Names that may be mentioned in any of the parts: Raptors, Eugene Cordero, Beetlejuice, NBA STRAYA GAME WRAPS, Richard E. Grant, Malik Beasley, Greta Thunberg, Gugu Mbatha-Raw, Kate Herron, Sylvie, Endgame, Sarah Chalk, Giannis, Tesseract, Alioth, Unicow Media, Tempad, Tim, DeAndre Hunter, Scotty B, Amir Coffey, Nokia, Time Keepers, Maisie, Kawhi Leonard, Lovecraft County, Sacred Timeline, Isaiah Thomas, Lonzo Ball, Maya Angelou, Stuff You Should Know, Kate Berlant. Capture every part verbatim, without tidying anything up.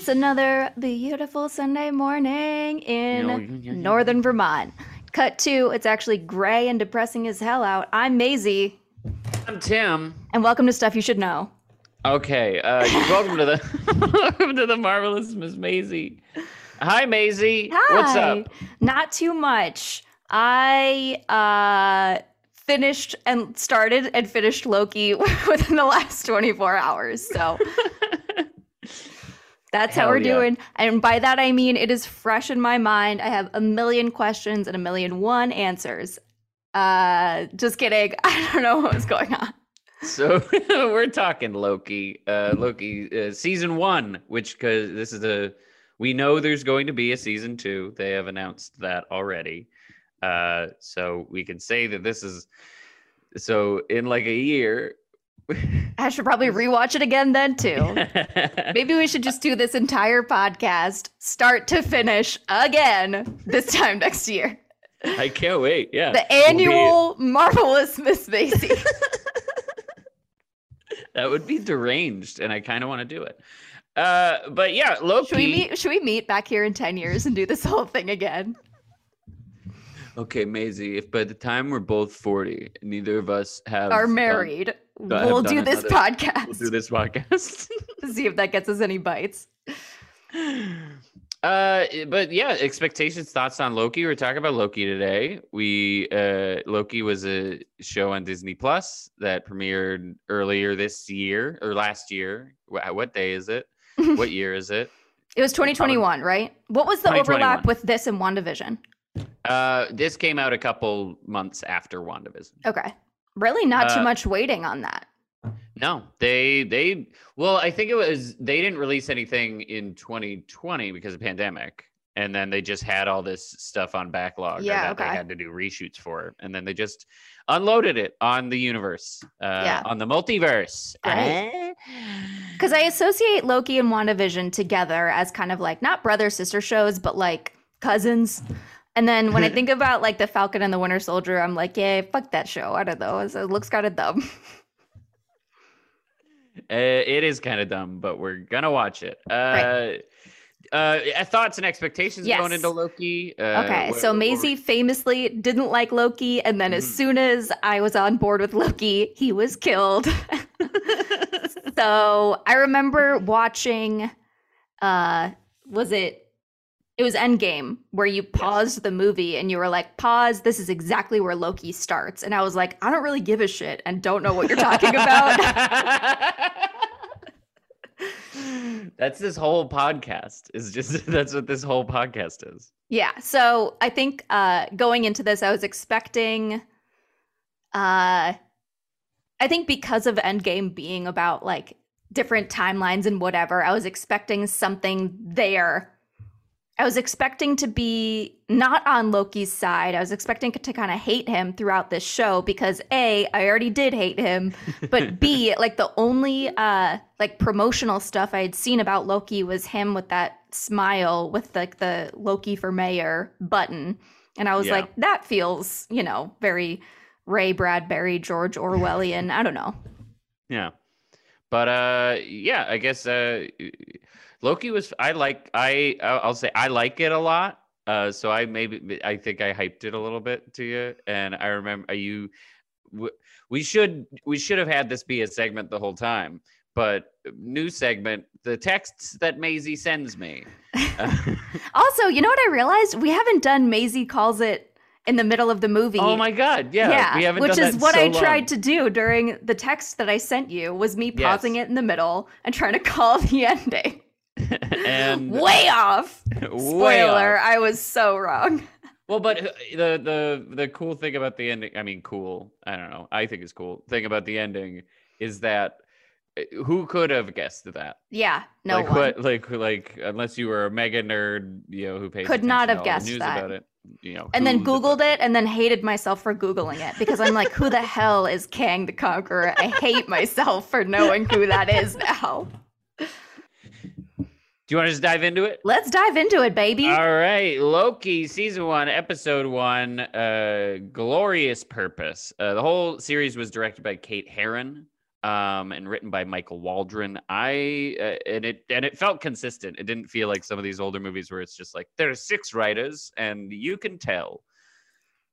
It's another beautiful Sunday morning in no, no, no, no. northern Vermont. Cut to, it's actually gray and depressing as hell out. I'm Maisie. I'm Tim. And welcome to Stuff You Should Know. Okay, uh, welcome to the welcome to the marvelous Miss Maisie. Hi, Maisie. Hi. What's up? Not too much. I uh, finished and started and finished Loki within the last twenty-four hours, so... That's Hell how we're yeah. doing. And by that, I mean, it is fresh in my mind. I have a million questions and a million one answers. Uh, just kidding. I don't know what was going on. So we're talking Loki, uh, Loki uh, season one, which because this is a, we know there's going to be a season two. They have announced that already. Uh, so we can say that this is, so in like a year, I should probably rewatch it again then too. Maybe we should just do this entire podcast, start to finish again, this time next year. I can't wait. Yeah. The annual be... marvelous Miss Maisie. That would be deranged, and I kind of want to do it. Uh, but yeah, Loki. Should we meet? Should we meet back here in ten years and do this whole thing again? Okay, Maisie. If by the time we're both forty, neither of us have are married. Done- We'll do, we'll do this podcast. We'll do this podcast. See if that gets us any bites. Uh, but yeah, expectations, thoughts on Loki. We're talking about Loki today. We uh, Loki was a show on Disney Plus that premiered earlier this year or last year. What, what day is it? What year is it? It was twenty twenty-one, right? What was the overlap with this and WandaVision? Uh, this came out a couple months after WandaVision. Okay. Really not too uh, much waiting on that. No, they, they, well, I think it was, they didn't release anything in twenty twenty because of the pandemic. And then they just had all this stuff on backlog yeah, that okay. they had to do reshoots for. And then they just unloaded it on the universe, uh, yeah. on the multiverse. Right. Because I associate Loki and WandaVision together as kind of like, not brother sister shows, but like cousins. And then when I think about like The Falcon and the Winter Soldier, I'm like, yeah, fuck that show. I don't know. It looks kind of dumb. uh, it is kind of dumb, but we're going to watch it. Uh, right. uh, thoughts and expectations yes. going into Loki. Uh, okay. What, so Maisie what... famously didn't like Loki. And then mm-hmm. as soon as I was on board with Loki, he was killed. So I remember watching, uh, was it? It was Endgame where you paused yes. the movie and you were like, pause, this is exactly where Loki starts. And I was like, I don't really give a shit and don't know what you're talking about. That's this whole podcast is just, that's what this whole podcast is. Yeah. So I think uh, going into this, I was expecting, uh, I think because of Endgame being about like different timelines and whatever, I was expecting something there. I was expecting to be not on Loki's side. I was expecting to kind of hate him throughout this show because A, I already did hate him, but B, like the only uh, like promotional stuff I had seen about Loki was him with that smile with like the Loki for mayor button. And I was yeah. like, that feels, you know, very Ray Bradbury, George Orwellian. I don't know. Yeah. But uh, yeah, I guess... Uh, Loki was, I like, I, I'll say I like it a lot. Uh, so I maybe, I think I hyped it a little bit to you. And I remember you, we should, we should have had this be a segment the whole time, but new segment, the texts that Maisie sends me. Also, you know what I realized? We haven't done Maisie Calls It in the middle of the movie. Oh my God. Yeah. yeah we haven't which done is that what so I long. tried to do during the text that I sent you was me pausing yes. it in the middle and trying to call the ending. And way off spoiler way off. I was so wrong. Well, but the the the cool thing about the ending, I mean cool I don't know I think it's cool thing about the ending is that who could have guessed that? Yeah, no like, one. What, like like unless you were a mega nerd, you know, who pays could not have guessed news that about it, you know, and then googled it and then hated myself for googling it because I'm like, who the hell is Kang the Conqueror? I hate myself for knowing who that is now. Do you want to just dive into it? Let's dive into it, baby. All right. Loki, season one, episode one, uh, Glorious Purpose. Uh, the whole series was directed by Kate Herron, um, and written by Michael Waldron. I uh, and it and it felt consistent. It didn't feel like some of these older movies where it's just like there's six writers and you can tell.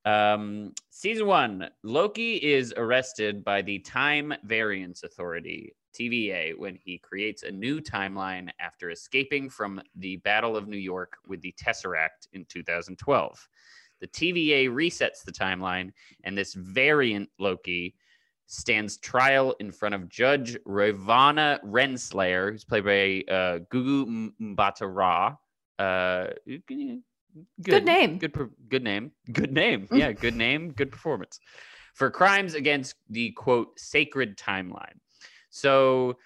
Um, season one, Loki is arrested by the Time Variance Authority, T V A, when he creates a new timeline after escaping from the Battle of New York with the Tesseract in two thousand twelve. The T V A resets the timeline, and this variant Loki stands trial in front of Judge Ravonna Renslayer, who's played by uh, Gugu Mbatha-Raw. Uh, good, good name. Good, good name. Good name. Yeah, good name. Good performance. For crimes against the, quote, sacred timeline. So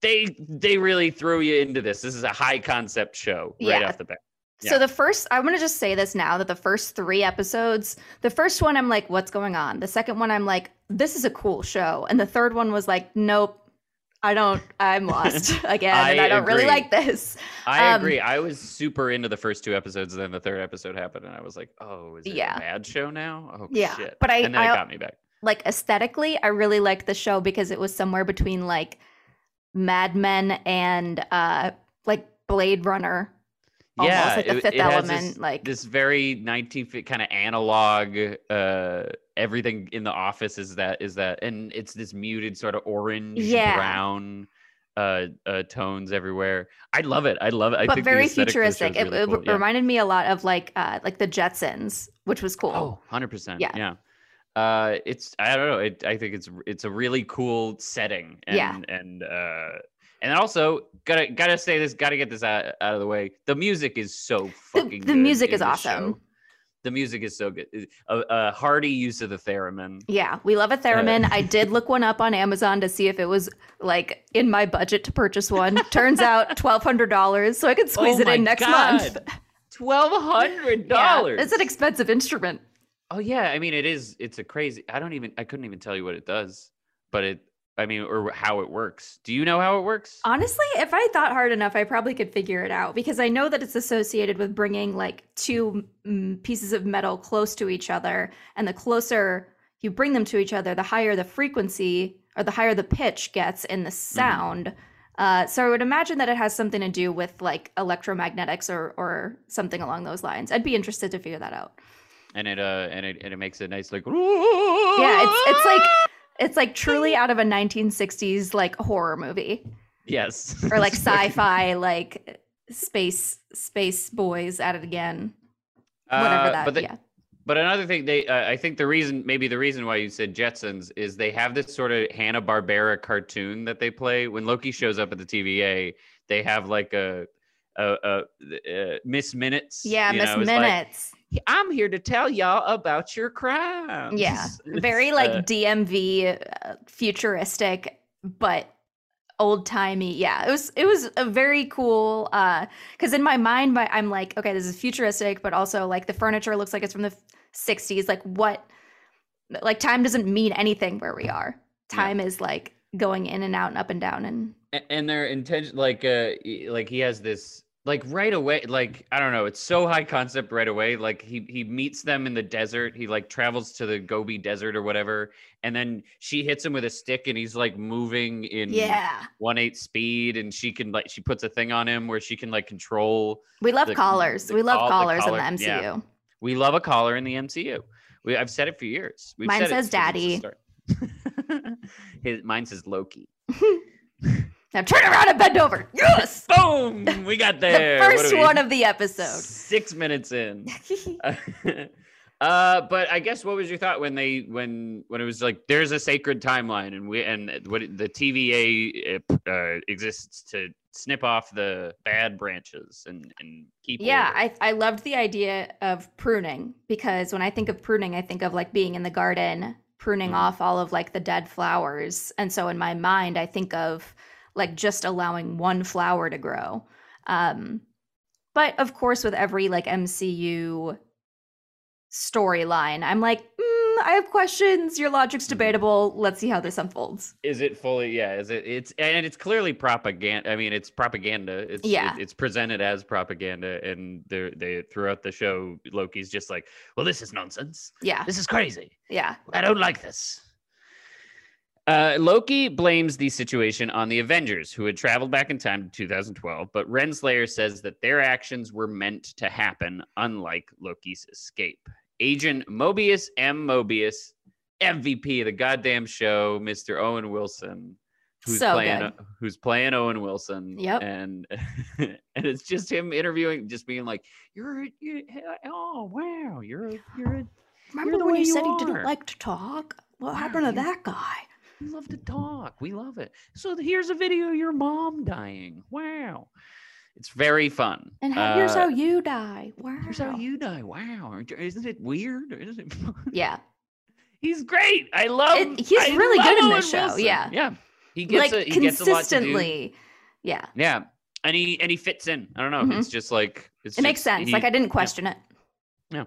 they they really threw you into this. This is a high concept show right yeah. off the bat. Yeah. So the first, I want to just say this now, that the first three episodes, the first one, I'm like, what's going on? The second one, I'm like, this is a cool show. And the third one was like, nope, I don't, I'm lost again. I and I don't agree. really like this. I um, agree. I was super into the first two episodes. And then the third episode happened. And I was like, oh, is it yeah. a bad show now? Oh, yeah. shit. But I, and then I, it got me back. Like aesthetically, I really liked the show because it was somewhere between like Mad Men and uh, like Blade Runner. Almost, yeah, like the it, Fifth it Element, has this, like this very nineteenth kind of analog. Uh, everything in the office is that is that, and it's this muted sort of orange yeah. brown uh, uh, tones everywhere. I love it. I love it. I but think very futuristic. It, really it cool. yeah. reminded me a lot of like uh, like the Jetsons, which was cool. Oh, one hundred percent. Yeah. yeah. Uh, it's I don't know. It, I think it's it's a really cool setting. And, yeah. And. Uh, And also, gotta gotta say this, gotta get this out, out of the way. The music is so fucking the, the good. The music is awesome. Show. The music is so good. A, a hearty use of the theremin. Yeah, we love a theremin. Uh, I did look one up on Amazon to see if it was like in my budget to purchase one. Turns out twelve hundred dollars, so I could squeeze oh it in next God. month. twelve hundred dollars. Yeah, it's an expensive instrument. Oh yeah, I mean it is. It's a crazy. I don't even. I couldn't even tell you what it does, but it. I mean, or how it works. Do you know how it works? Honestly, if I thought hard enough, I probably could figure it out because I know that it's associated with bringing like two mm, pieces of metal close to each other. And the closer you bring them to each other, the higher the frequency or the higher the pitch gets in the sound. Mm-hmm. Uh, so I would imagine that it has something to do with like electromagnetics or, or something along those lines. I'd be interested to figure that out. And it, uh, and it, and it makes a nice like, yeah, it's, it's like, It's like truly out of a nineteen sixties like horror movie. Yes. Or like sci-fi, like space space boys at it again. Whatever uh, that. But the, yeah. But another thing, they uh, I think the reason maybe the reason why you said Jetsons is they have this sort of Hanna-Barbera cartoon that they play when Loki shows up at the T V A. They have like a a, a, a Miss Minutes. Yeah, Miss know, Minutes. I'm here to tell y'all about your crimes. Yeah, very like uh, D M V uh, futuristic, but old timey. Yeah, it was it was a very cool uh, because in my mind, my, I'm like, okay, this is futuristic, but also like the furniture looks like it's from the sixties. Like what? Like time doesn't mean anything where we are. Time yeah. is like going in and out and up and down and and, and their intention. Like uh, like he has this. Like right away, like, I don't know, it's so high concept right away. Like he he meets them in the desert. He like travels to the Gobi Desert or whatever. And then she hits him with a stick and he's like moving in yeah. one eight speed. And she can like, she puts a thing on him where she can like control. We love the, collars. The, we love all, collars the collar. in the M C U. Yeah. We love a collar in the M C U. We I've said it for years. We've mine said says it daddy. His, mine says Loki. Now turn around and bend over. Yes! Boom! We got there. The first we, one of the episode. Six minutes in. uh, but I guess what was your thought when they when when it was like there's a sacred timeline and we and what the T V A uh, exists to snip off the bad branches and and keep. Yeah, I, I loved the idea of pruning because when I think of pruning, I think of like being in the garden pruning mm. off all of like the dead flowers, and so in my mind, I think of like just allowing one flower to grow. Um, but of course, with every like M C U storyline, I'm like, mm, I have questions. Your logic's debatable. Let's see how this unfolds. Is it fully, yeah, is it, it's, and it's clearly propaganda. I mean, it's propaganda. It's, yeah. it, it's presented as propaganda. And they they throughout the show, Loki's just like, well, this is nonsense. Yeah. This is crazy. Yeah. I don't like this. Uh, Loki blames the situation on the Avengers, who had traveled back in time to two thousand twelve, but Renslayer says that their actions were meant to happen, unlike Loki's escape. Agent Mobius M. Mobius, M V P of the goddamn show, Mister Owen Wilson, who's so playing good. who's playing Owen Wilson. Yep. And and it's just him interviewing, just being like, "You're, you're oh wow, you're you're a, remember you're the when way you said are. He didn't like to talk? What wow, happened to that guy? We love to talk. We love it. So here's a video of your mom dying. Wow. It's very fun. And how, uh, here's how you die. Wow. Here's how you die. Wow. Isn't it weird? Isn't it fun?" Yeah. He's great. I love it. He's I really good in this show. Wilson. Yeah. Yeah. He gets, like, a, he gets a lot to do. Consistently. Yeah. Yeah. And he, and he fits in. I don't know. Mm-hmm. It's just like. It's it just, makes sense. He, like, I didn't question yeah. it. No. Yeah.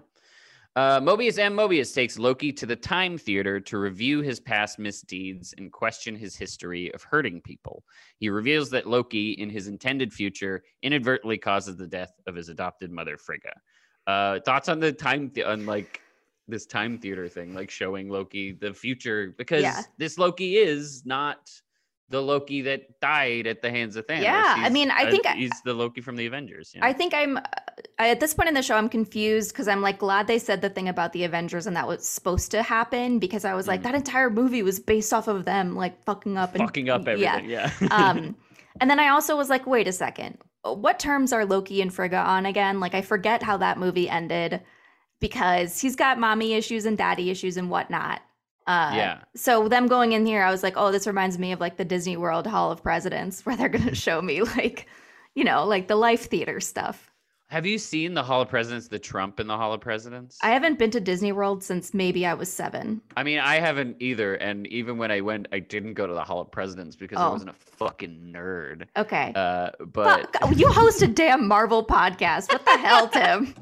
Uh, Mobius M. Mobius takes Loki to the Time Theater to review his past misdeeds and question his history of hurting people. He reveals that Loki, in his intended future, inadvertently causes the death of his adopted mother, Frigga. Uh, thoughts on the time, th- on like this Time Theater thing, like showing Loki the future, because yeah. this Loki is not the Loki that died at the hands of Thanos. Yeah, he's, I mean, I think... Uh, he's the Loki from the Avengers. You know? I think I'm... Uh, at this point in the show, I'm confused because I'm, like, glad they said the thing about the Avengers and that was supposed to happen, because I was like, mm. that entire movie was based off of them, like, fucking up. And, fucking up everything, yeah. yeah. um, and then I also was like, wait a second. What terms are Loki and Frigga on again? Like, I forget how that movie ended because he's got mommy issues and daddy issues and whatnot. Uh, yeah. So them going in here, I was like, oh, this reminds me of like the Disney World Hall of Presidents, where they're going to show me like, you know, like the life theater stuff. Have you seen the Hall of Presidents, the Trump in the Hall of Presidents? I haven't been to Disney World since maybe I was seven. I mean, I haven't either. And even when I went, I didn't go to the Hall of Presidents because oh. I wasn't a fucking nerd. Okay. Uh, but Fuck, you host a damn Marvel podcast. What the hell, Tim?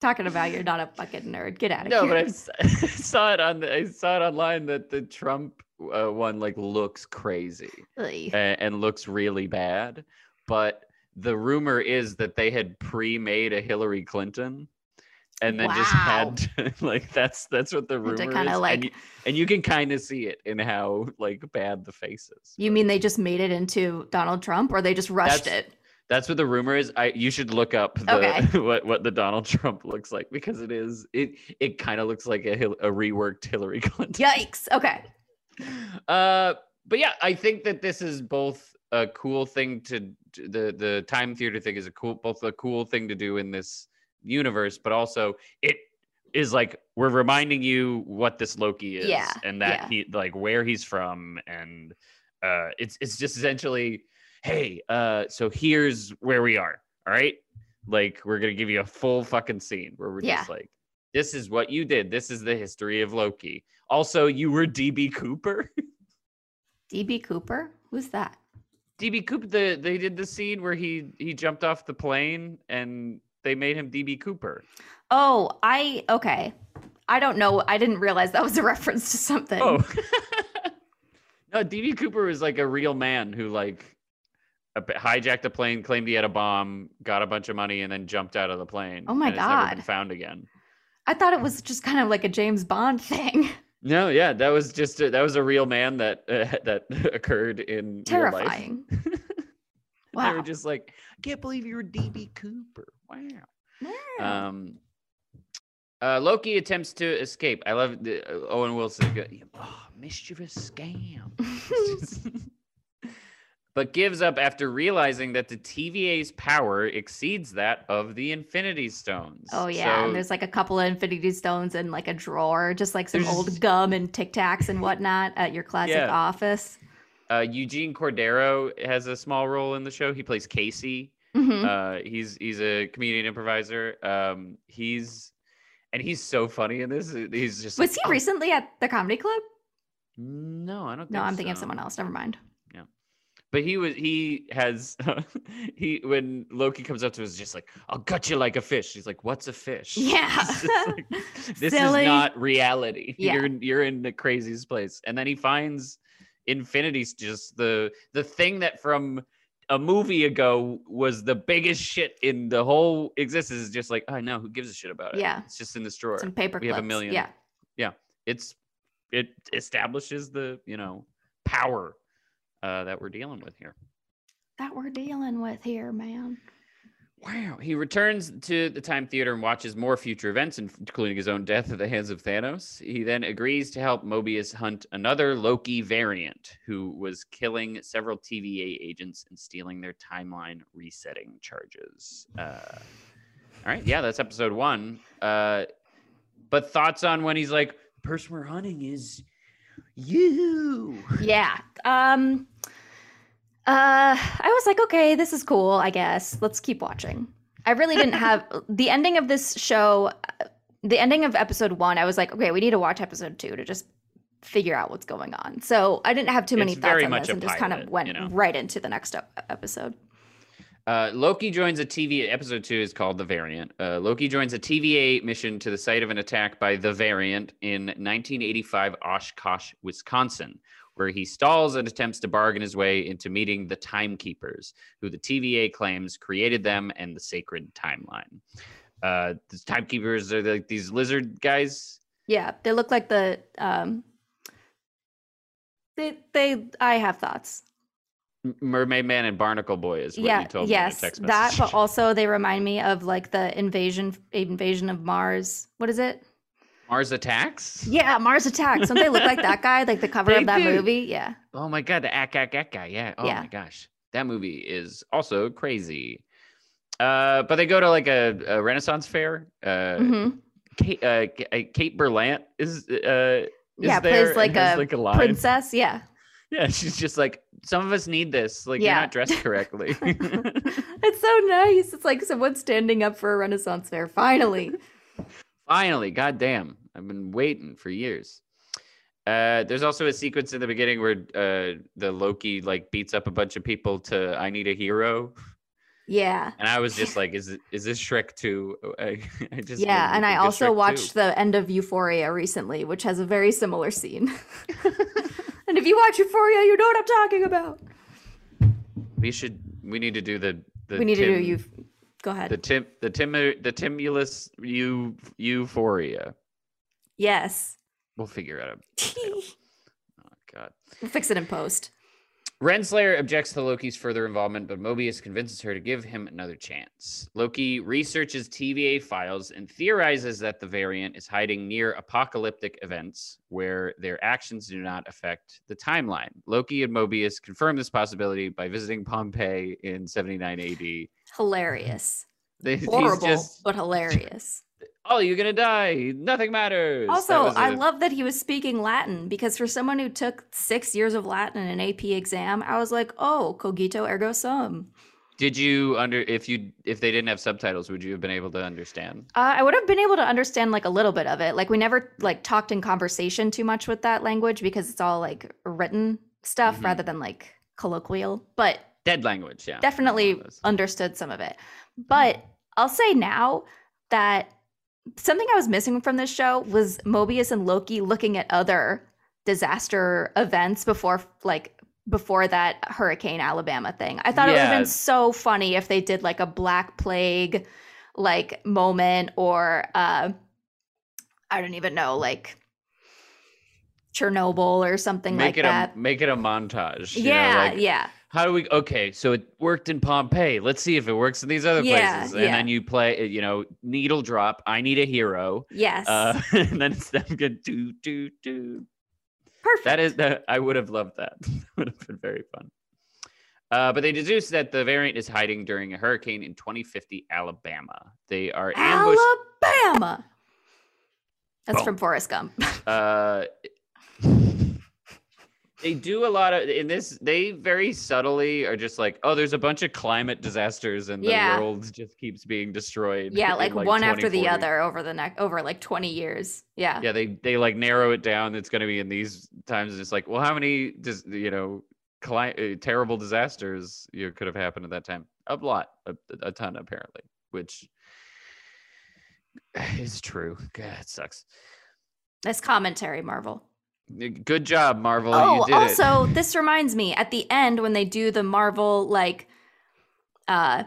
Talking about you're not a fucking nerd. Get out of no, here. No, but I saw it on the, I saw it online that the Trump uh, one like looks crazy and, and looks really bad. But the rumor is that they had pre-made a Hillary Clinton, and then wow. just had to, like that's that's what the rumor is. Like, and, you, and you can kind of see it in how like bad the face is. You mean they just made it into Donald Trump, or they just rushed that's, it? That's what the rumor is. I you should look up the, okay. what what the Donald Trump looks like, because it is it it kind of looks like a a reworked Hillary Clinton. Yikes. Okay. Uh, but yeah, I think that this is both a cool thing to the the Time Theater thing is a cool both a cool thing to do in this universe, but also it is like we're reminding you what this Loki is yeah. and that yeah. he like where he's from, and uh, it's it's just essentially. Hey, uh, so here's where we are, all right? Like, we're going to give you a full fucking scene where we're yeah. just like, this is what you did. This is the history of Loki. Also, you were D B. Cooper. D B. Cooper? Who's that? D B. Cooper, the, they did the scene where he, he jumped off the plane and they made him D B. Cooper. Oh, I, okay. I don't know. I didn't realize that was a reference to something. Oh. No, D B. Cooper was like a real man who like, hijacked a plane, claimed he had a bomb, got a bunch of money, and then jumped out of the plane. Oh my and God. It's never been found again. I thought it was just kind of like a James Bond thing. No, yeah, that was just a, that was a real man that uh, that occurred in terrifying. Real life. Wow. They were just like, I can't believe you were D B. Cooper. Wow. Yeah. Um. Uh, Loki attempts to escape. I love the, uh, Owen Wilson. Oh, mischievous scam. But gives up after realizing that the T V A's power exceeds that of the Infinity Stones. Oh, yeah. So, and there's like a couple of Infinity Stones in like a drawer, just like some old gum and Tic Tacs and whatnot at your classic yeah. office. Uh, Eugene Cordero has a small role in the show. He plays Casey. Mm-hmm. Uh, he's he's a comedian improviser. Um, he's and he's so funny in this. He's just was like, he oh. recently at the Comedy Club? No, I don't think so. No, I'm thinking so. of someone else. Never mind. But he was, he has, uh, he, when Loki comes up to him, he's just like, I'll gut you like a fish. He's like, what's a fish? Yeah. Like, this Silly. is not reality. Yeah. You're, you're in the craziest place. And then he finds Infinity's just the, the thing that from a movie ago was the biggest shit in the whole existence is just like, I oh, know who gives a shit about it. Yeah. It's just in this drawer. Some paper clips. We have a million. Yeah. Yeah. It's it establishes the, you know, power uh, that we're dealing with here. That we're dealing with here, man. Wow. He returns to the Time Theater and watches more future events, including his own death at the hands of Thanos. He then agrees to help Mobius hunt another Loki variant who was killing several T V A agents and stealing their timeline resetting charges. Uh, all right. Yeah, that's episode one. Uh, but thoughts on when he's like, the person we're hunting is you. Yeah. Um... Uh, I was like, okay, this is cool, I guess. Let's keep watching. I really didn't have the ending of this show, the ending of episode one. I was like, okay, we need to watch episode two to just figure out what's going on. So I didn't have too many it's thoughts on this and pilot, just kind of went you know? right into the next episode. Uh, Loki joins a T V A, episode two is called The Variant. Uh, Loki joins a T V A mission to the site of an attack by The Variant in nineteen eighty-five, Oshkosh, Wisconsin, where he stalls and attempts to bargain his way into meeting the Time Keepers, who the T V A claims created them and the Sacred Timeline. Uh, the Time Keepers are like these lizard guys. Yeah, they look like the. Um, they, they. I have thoughts. Mermaid Man and Barnacle Boy is what yeah, you told yes, me in a text message. Yes, that. But also, they remind me of like the invasion, invasion of Mars. What is it? Mars Attacks? Yeah, Mars Attacks. Don't they look like that guy? Like the cover of that do. movie? Yeah. Oh my God, the Ack Ack Ack guy. Yeah. Oh yeah. my gosh. That movie is also crazy. Uh, but they go to like a, a Renaissance fair. Uh, mm-hmm. Kate, uh, Kate Berlant is, uh, is yeah, there. Plays like a, like a princess. Yeah. Yeah, she's just like, some of us need this. Like, yeah. You're not dressed correctly. It's so nice. It's like someone's standing up for a Renaissance fair. Finally. Finally. Goddamn. I've been waiting for years. Uh, there's also a sequence in the beginning where uh, the Loki like beats up a bunch of people to "I Need a Hero." Yeah. And I was just like, "Is it, is this Shrek two?" I, I just yeah. And I also Shrek watched two. The end of Euphoria recently, which has a very similar scene. And if you watch Euphoria, you know what I'm talking about. We should. We need to do the. the we need Tim, to do you. Go ahead. The Tim. The Tim. The Timulus. You. Euphoria. Yes. We'll figure it out. Oh, God. We'll fix it in post. Renslayer objects to Loki's further involvement, but Mobius convinces her to give him another chance. Loki researches T V A files and theorizes that the variant is hiding near apocalyptic events where their actions do not affect the timeline. Loki and Mobius confirm this possibility by visiting Pompeii in seventy-nine A D. Hilarious. They, Horrible, just, but hilarious. Oh, you're going to die. Nothing matters. Also, I love that he was speaking Latin, because for someone who took six years of Latin in an A P exam, I was like, oh, cogito ergo sum. Did you under if you if they didn't have subtitles, would you have been able to understand? Uh, I would have been able to understand like a little bit of it. Like we never like talked in conversation too much with that language because it's all like written stuff mm-hmm. rather than like colloquial. But dead language. Yeah, definitely understood some of it. But mm-hmm. I'll say now that something I was missing from this show was Mobius and Loki looking at other disaster events before, like, before that Hurricane Alabama thing. I thought yeah. it would have been so funny if they did, like, a Black Plague, like, moment or, uh, I don't even know, like, Chernobyl or something make like it that. A, make it a montage. Yeah, you know, like, yeah. How do we, okay, so it worked in Pompeii. Let's see if it works in these other yeah, places. And yeah. then you play, you know, needle drop, I Need a Hero. Yes. Uh, and then it's them going do, do, do. Perfect. That is, that, I would have loved that. That would have been very fun. Uh, but they deduce that the variant is hiding during a hurricane in twenty fifty Alabama. They are ambushed. Alabama! That's Boom. From Forrest Gump. uh, They do a lot of, in this, they very subtly are just like, oh, there's a bunch of climate disasters and the yeah. world just keeps being destroyed. Yeah, like, like one after the other over the next, over like twenty years. Yeah. Yeah, they, they like narrow it down. It's going to be in these times. And it's like, well, how many, dis- you know, cli- uh, terrible disasters you could have happened at that time? A lot, a, a ton apparently, which is true. God, it sucks. That's commentary, Marvel. Good job, Marvel. Oh, you did also, it. This reminds me, at the end when they do the Marvel like uh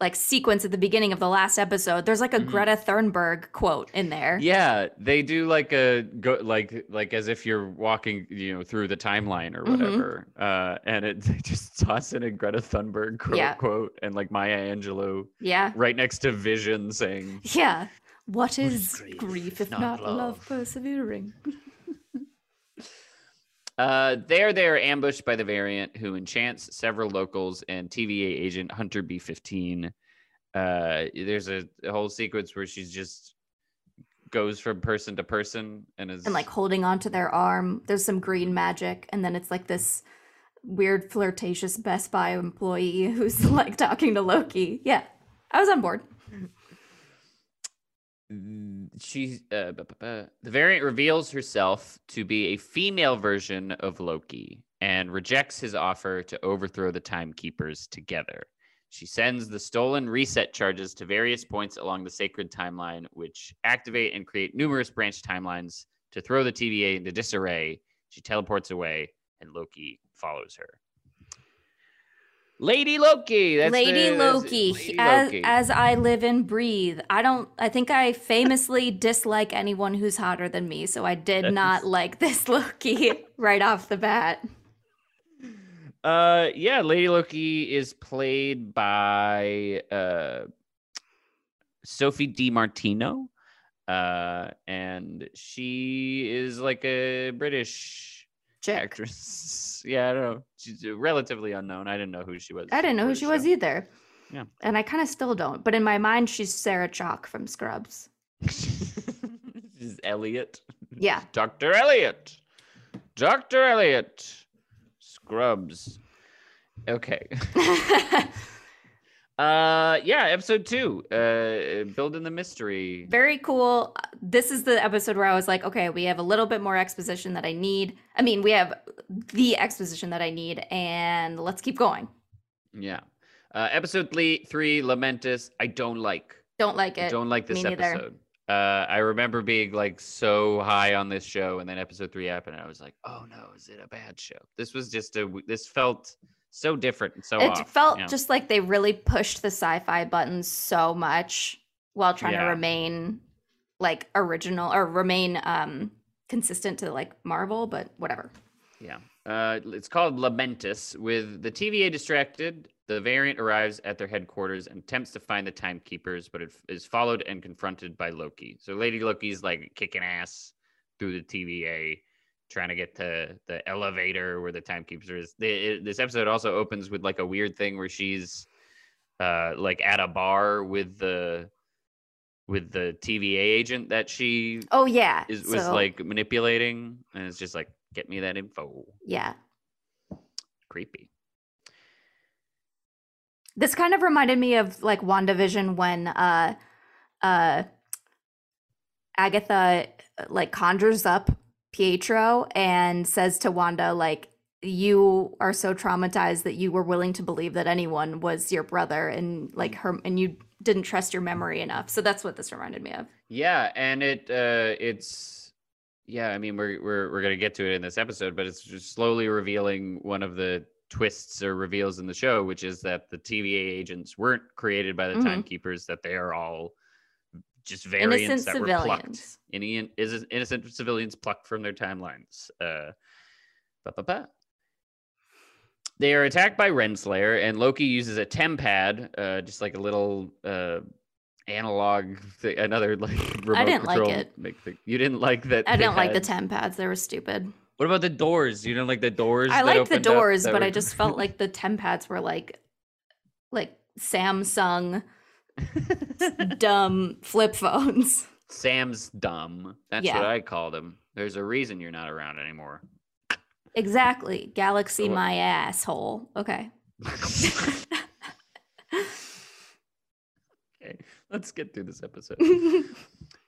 like sequence at the beginning of the last episode, there's like a mm-hmm. Greta Thunberg quote in there. Yeah, they do like a go, like like as if you're walking, you know, through the timeline or whatever, mm-hmm. uh, and it they just toss in a Greta Thunberg quote, yeah. quote and like Maya Angelou, yeah, right next to Vision saying, yeah, what is, what is grief, grief if not, not love. love persevering? Uh, there, they are ambushed by the variant, who enchants several locals and T V A agent Hunter B fifteen. Uh, there's a, a whole sequence where she just goes from person to person and is and like holding onto their arm. There's some green magic, and then it's like this weird flirtatious Best Buy employee who's like talking to Loki. Yeah, I was on board. She, uh, the variant reveals herself to be a female version of Loki and rejects his offer to overthrow the Time Keepers together. She sends the stolen reset charges to various points along the Sacred Timeline, which activate and create numerous branch timelines to throw the T V A into disarray. She teleports away, and Loki follows her. Lady Loki. That's Lady, the, Loki. That's Lady as, Loki. As I live and breathe. I don't, I think I famously dislike anyone who's hotter than me. So I did that's... not like this Loki right off the bat. Uh, yeah. Lady Loki is played by uh, Sophie DiMartino. Uh, and she is like a British actress. Yeah, I don't know. She's relatively unknown. I didn't know who she was. I didn't know who she show. was either. Yeah. And I kind of still don't. But in my mind, she's Sarah Chalk from Scrubs. She's Elliot. Yeah. Doctor Elliot. Doctor Elliot. Scrubs. Okay. Uh, yeah, episode two, uh, building the mystery. Very cool. This is the episode where I was like, okay, we have a little bit more exposition that I need. I mean, we have the exposition that I need, and let's keep going. Yeah. Uh, episode three, three, Lamentis. I don't like. Don't like it. I don't like this Me episode. Uh, I remember being like so high on this show, and then episode three happened, and I was like, oh no, is it a bad show? This was just a, this felt... so different and so it off, felt you know? just like they really pushed the sci-fi button so much while trying yeah. to remain like original or remain um consistent to like Marvel, but whatever. Yeah. Uh, it's called Lamentis. With the T V A distracted, the variant arrives at their headquarters and attempts to find the Timekeepers, but it is followed and confronted by Loki. So Lady Loki's like kicking ass through the T V A, trying to get to the elevator where the Timekeeper is. They, it, this episode also opens with like a weird thing where she's uh, like at a bar with the with the T V A agent that she oh yeah is, was so, like manipulating, and it's just like, get me that info. Yeah, creepy. This kind of reminded me of like WandaVision when uh, uh, Agatha like conjures up Pietro and says to Wanda, like, you are so traumatized that you were willing to believe that anyone was your brother, and like her, and you didn't trust your memory enough. So that's what this reminded me of. Yeah, and it uh it's yeah, I mean we're we're we're gonna get to it in this episode, but it's just slowly revealing one of the twists or reveals in the show, which is that the T V A agents weren't created by the mm-hmm. Timekeepers, that they are all just variants innocent that civilians. were plucked. Any, is innocent civilians plucked from their timelines. Uh, bah, bah, bah. They are attacked by Renslayer, and Loki uses a tempad, uh, just like a little uh, analog, thing, another like remote I didn't control. Like it. You didn't like that. I didn't had... like the tempads; they were stupid. What about the doors? You didn't like the doors. I liked the doors, but were... I just felt like the tempads were like, like Samsung. Dumb flip phones. Sam's dumb. That's yeah. what I called him. There's a reason you're not around anymore. Exactly. Galaxy so my asshole. Okay. Okay. Let's get through this episode.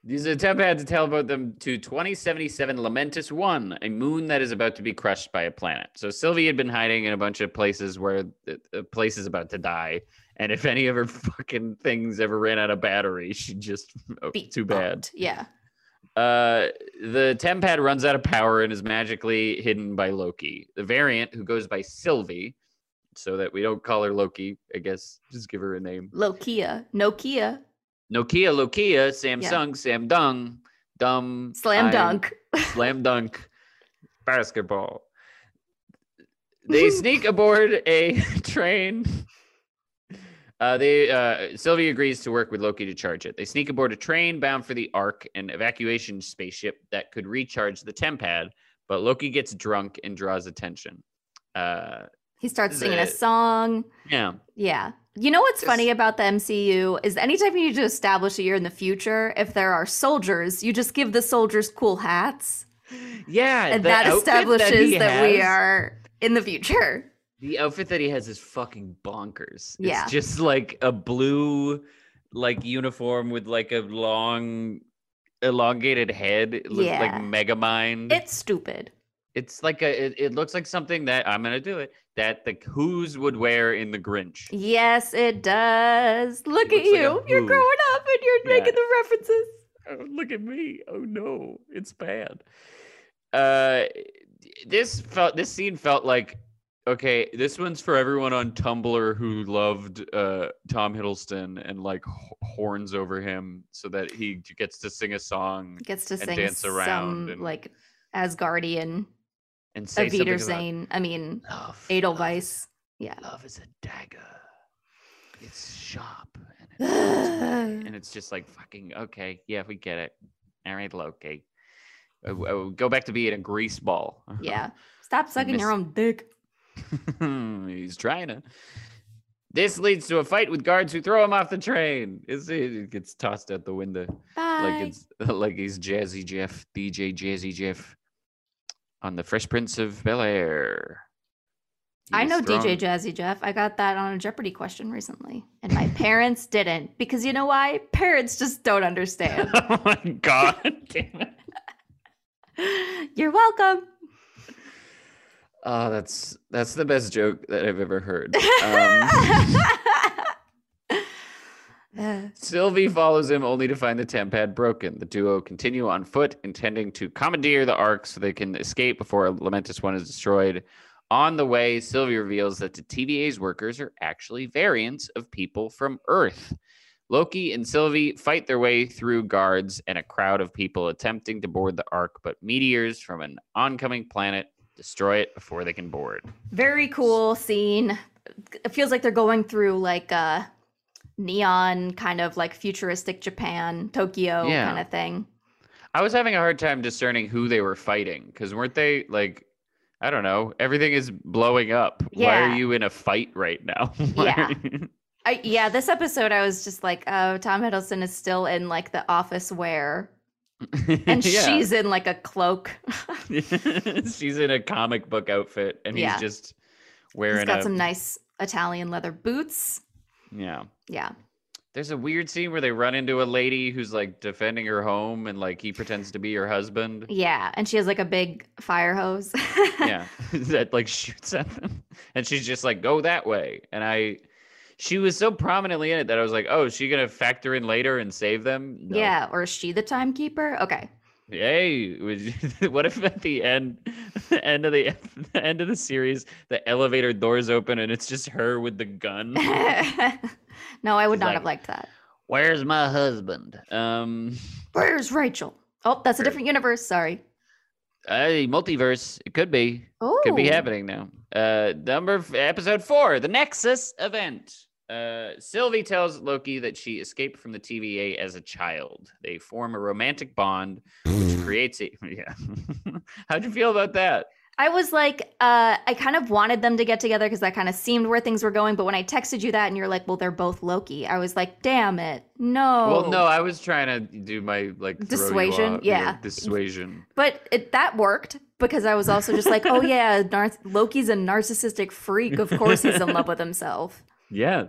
These are Tempad to teleport them to twenty seventy-seven Lamentis one, a moon that is about to be crushed by a planet. So Sylvie had been hiding in a bunch of places where the place is about to die. And if any of her fucking things ever ran out of battery, she just, oh, too bad. Yeah. Uh, the Tempad runs out of power and is magically hidden by Loki. The variant, who goes by Sylvie, so that we don't call her Loki, I guess. Just give her a name. Lokia. Nokia. Nokia, Lokia, Samsung, yeah. Sam Dung, Dumb. Slam I'm, Dunk. Slam Dunk. Basketball. They sneak aboard a train. Uh, they uh, Sylvie agrees to work with Loki to charge it. They sneak aboard a train bound for the Ark, an evacuation spaceship that could recharge the Tempad, but Loki gets drunk and draws attention. Uh, he starts singing the, a song. Yeah. Yeah. You know what's just, funny about the M C U is anytime you need to establish a year in the future, if there are soldiers, you just give the soldiers cool hats. Yeah. And that establishes that, that we are in the future. The outfit that he has is fucking bonkers. Yeah. It's just like a blue like uniform with like a long elongated head. It looks yeah. like Megamind. It's stupid. It's like a it, it looks like something that I'm gonna do it that the Who's would wear in the Grinch. Yes, it does. Look it at you. Like you're growing up and you're yeah. making the references. Oh, look at me. Oh no, it's bad. Uh this felt this scene felt like okay, this one's for everyone on Tumblr who loved uh, Tom Hiddleston and like h- horns over him so that he gets to sing a song, gets to and sing dance around, some, and, like Asgardian, and say Aviter Zane. I mean, love, Edelweiss. Love is, yeah, love is a dagger. It's sharp and, it and it's just like fucking okay. Yeah, we get it. All right, Loki, I, I go back to being a grease ball. Yeah, stop sucking miss- your own dick. He's trying to. This leads to a fight with guards who throw him off the train. It's, it gets tossed out the window. Bye. Like it's like he's Jazzy Jeff, D J Jazzy Jeff, on the Fresh Prince of Bel-Air. He I know thrown. D J Jazzy Jeff. I got that on a Jeopardy question recently, and my parents didn't because you know why? Parents just don't understand. Oh my god! Damn it! You're welcome. Oh, that's that's the best joke that I've ever heard. Um, Sylvie follows him only to find the Tempad broken. The duo continue on foot, intending to commandeer the Ark so they can escape before Lamentis one is destroyed. On the way, Sylvie reveals that the T V A's workers are actually variants of people from Earth. Loki and Sylvie fight their way through guards and a crowd of people attempting to board the Ark, but meteors from an oncoming planet destroy it before they can board. Very cool scene. It feels like they're going through like a neon kind of like futuristic Japan, Tokyo yeah. kind of thing. I was having a hard time discerning who they were fighting because weren't they like, I don't know, everything is blowing up. Yeah. Why are you in a fight right now? yeah. I, yeah, this episode I was just like, oh, Tom Hiddleston is still in like the office wear. And yeah. she's in like a cloak. She's in a comic book outfit, and yeah. he's just wearing. He's got a... some nice Italian leather boots. Yeah, yeah. There's a weird scene where they run into a lady who's like defending her home, and like he pretends to be her husband. Yeah, and she has like a big fire hose. yeah, that like shoots at them, and she's just like, "Go that way," and I. She was so prominently in it that I was like, oh, is she going to factor in later and save them? No. Yeah, or is she the timekeeper? Okay. Yay. What if at the end the end of the, the end of the series, the elevator doors open and it's just her with the gun? No, I would She's not like, have liked that. Where's my husband? Um, Where's Rachel? Oh, that's a different universe. Sorry. Hey, multiverse. It could be. Ooh. Could be happening now. Uh, number f- episode four, the Nexus event. Uh, Sylvie tells Loki that she escaped from the T V A as a child. They form a romantic bond, which creates a... Yeah. How'd you feel about that? I was like, uh, I kind of wanted them to get together because that kind of seemed where things were going. But when I texted you that and you're like, well, they're both Loki. I was like, damn it. No. Well, no, I was trying to do my like... Dissuasion. Off, yeah. Dissuasion. But it, that worked. Because I was also just like, oh yeah, nar- Loki's a narcissistic freak. Of course he's in love with himself. Yeah.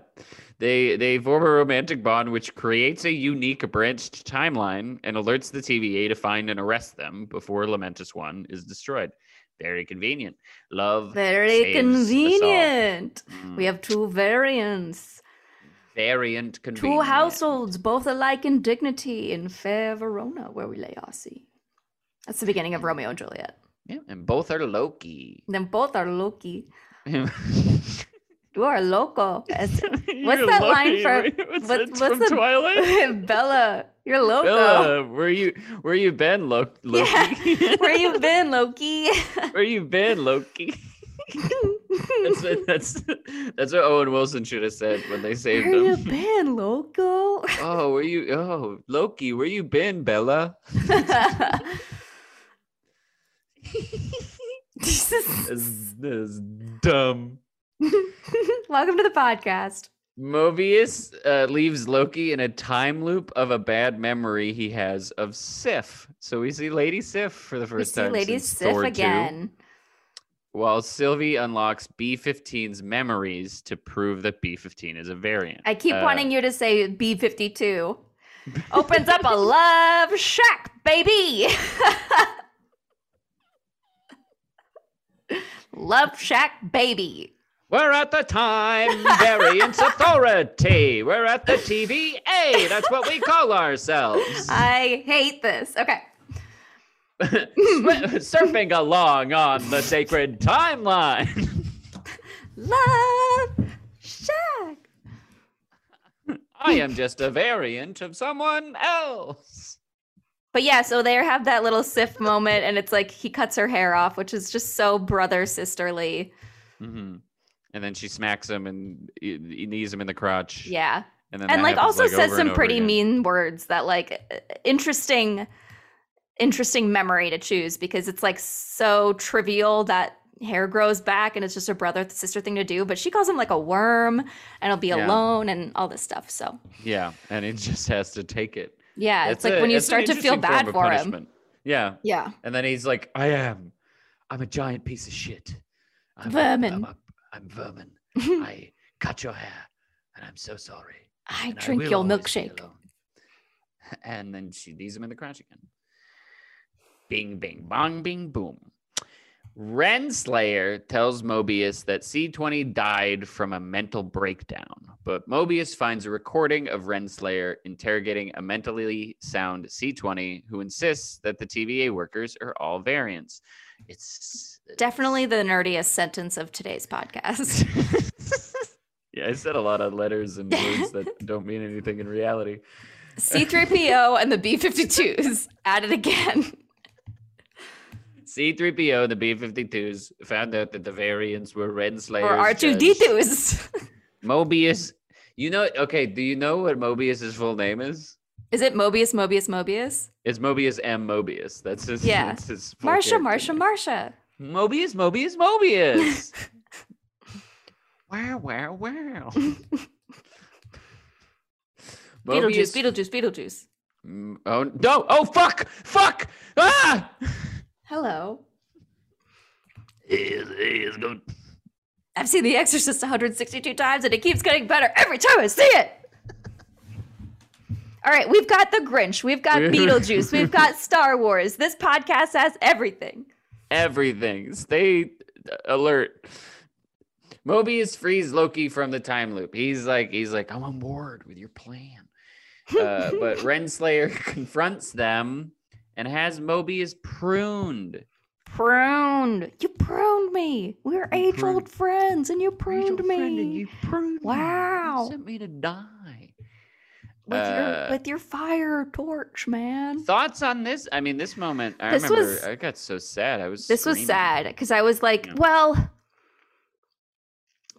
They they form a romantic bond which creates a unique branched timeline and alerts the T V A to find and arrest them before Lamentis one is destroyed. Very convenient. Love Very convenient. Mm. We have two variants. Variant convenient. Two households, both alike in dignity in fair Verona, where we lay our sea. That's the beginning of Romeo and Juliet. Yeah, and both are Loki. Then both are Loki. You are local. What's you're that lucky. Line for? What's, what's, what's from the, Twilight? Bella, you're local. Bella, where you where you been, Lo- Loki? Yeah. Where you been, Loki? Where you been, Loki? that's, what, that's that's what Owen Wilson should have said when they saved him. Where them. You been, loco? Oh, where you? Oh, Loki, where you been, Bella? This is that's dumb. Welcome to the podcast. Mobius uh, leaves Loki in a time loop of a bad memory he has of Sif. So we see Lady Sif for the first we time. We see Lady Sif again. two, while Sylvie unlocks B fifteen's memories to prove that B fifteen is a variant. I keep uh, wanting you to say B fifty-two. Opens up a love shack, baby. Love shack, baby. We're at the Time Variance Authority. We're at the T V A. That's what we call ourselves. I hate this. Okay. Surfing along on the Sacred Timeline. Love Shack. I am just a variant of someone else. But yeah, so they have that little Sif moment, and it's like he cuts her hair off, which is just so brother sisterly. Mm-hmm. And then she smacks him and knees him in the crotch. Yeah. And, then and like happens, also like, says some pretty again. mean words that like interesting, interesting memory to choose, because it's like so trivial that hair grows back and it's just a brother sister thing to do. But she calls him like a worm and he'll be yeah. alone and all this stuff. So, yeah. And it just has to take it. Yeah. It's, it's like a, when you start to feel bad for punishment. him. Yeah. Yeah. And then he's like, I am. I'm a giant piece of shit. I'm Vermin. A, I'm a, I'm vermin. I cut your hair, and I'm so sorry. I drink I your milkshake. And then she leaves him in the crotch again. Bing, bing, bong, bing, boom. Renslayer tells Mobius that C twenty died from a mental breakdown, but Mobius finds a recording of Renslayer interrogating a mentally sound C twenty who insists that the T V A workers are all variants. It's definitely the nerdiest sentence of today's podcast. Yeah, I said a lot of letters and words that don't mean anything in reality. C three P O and the B fifty-twos at it again. C three P O and the B fifty-twos found out that the variants were Renslayer's. Or R two D twos. Mobius. You know, okay, do you know what Mobius' full name is? Is it Mobius, Mobius, Mobius? It's Mobius M. Mobius. That's his. Yeah. That's his Marsha, Marsha, Marsha. Mobius, Mobius, Mobius. Wow, wow, wow. Beetlejuice, Beetlejuice, Beetlejuice. Oh, no. Oh, fuck. Fuck. Ah. Hello. It is good. I've seen The Exorcist one hundred sixty-two times, and it keeps getting better every time I see it. All right, we've got The Grinch, we've got Beetlejuice, we've got Star Wars. This podcast has everything. Everything. Stay alert. Mobius frees Loki from the time loop. He's like, he's like, I'm on board with your plan. Uh, but Renslayer confronts them and has Mobius pruned. Pruned. You pruned me. We're age-old friends, and you pruned me. And you pruned wow. me. You sent me to die. With, uh, your, with your fire torch, man. Thoughts on this? I mean, this moment, I this remember was, I got so sad. I was This screaming. was sad because I was like, yeah. well,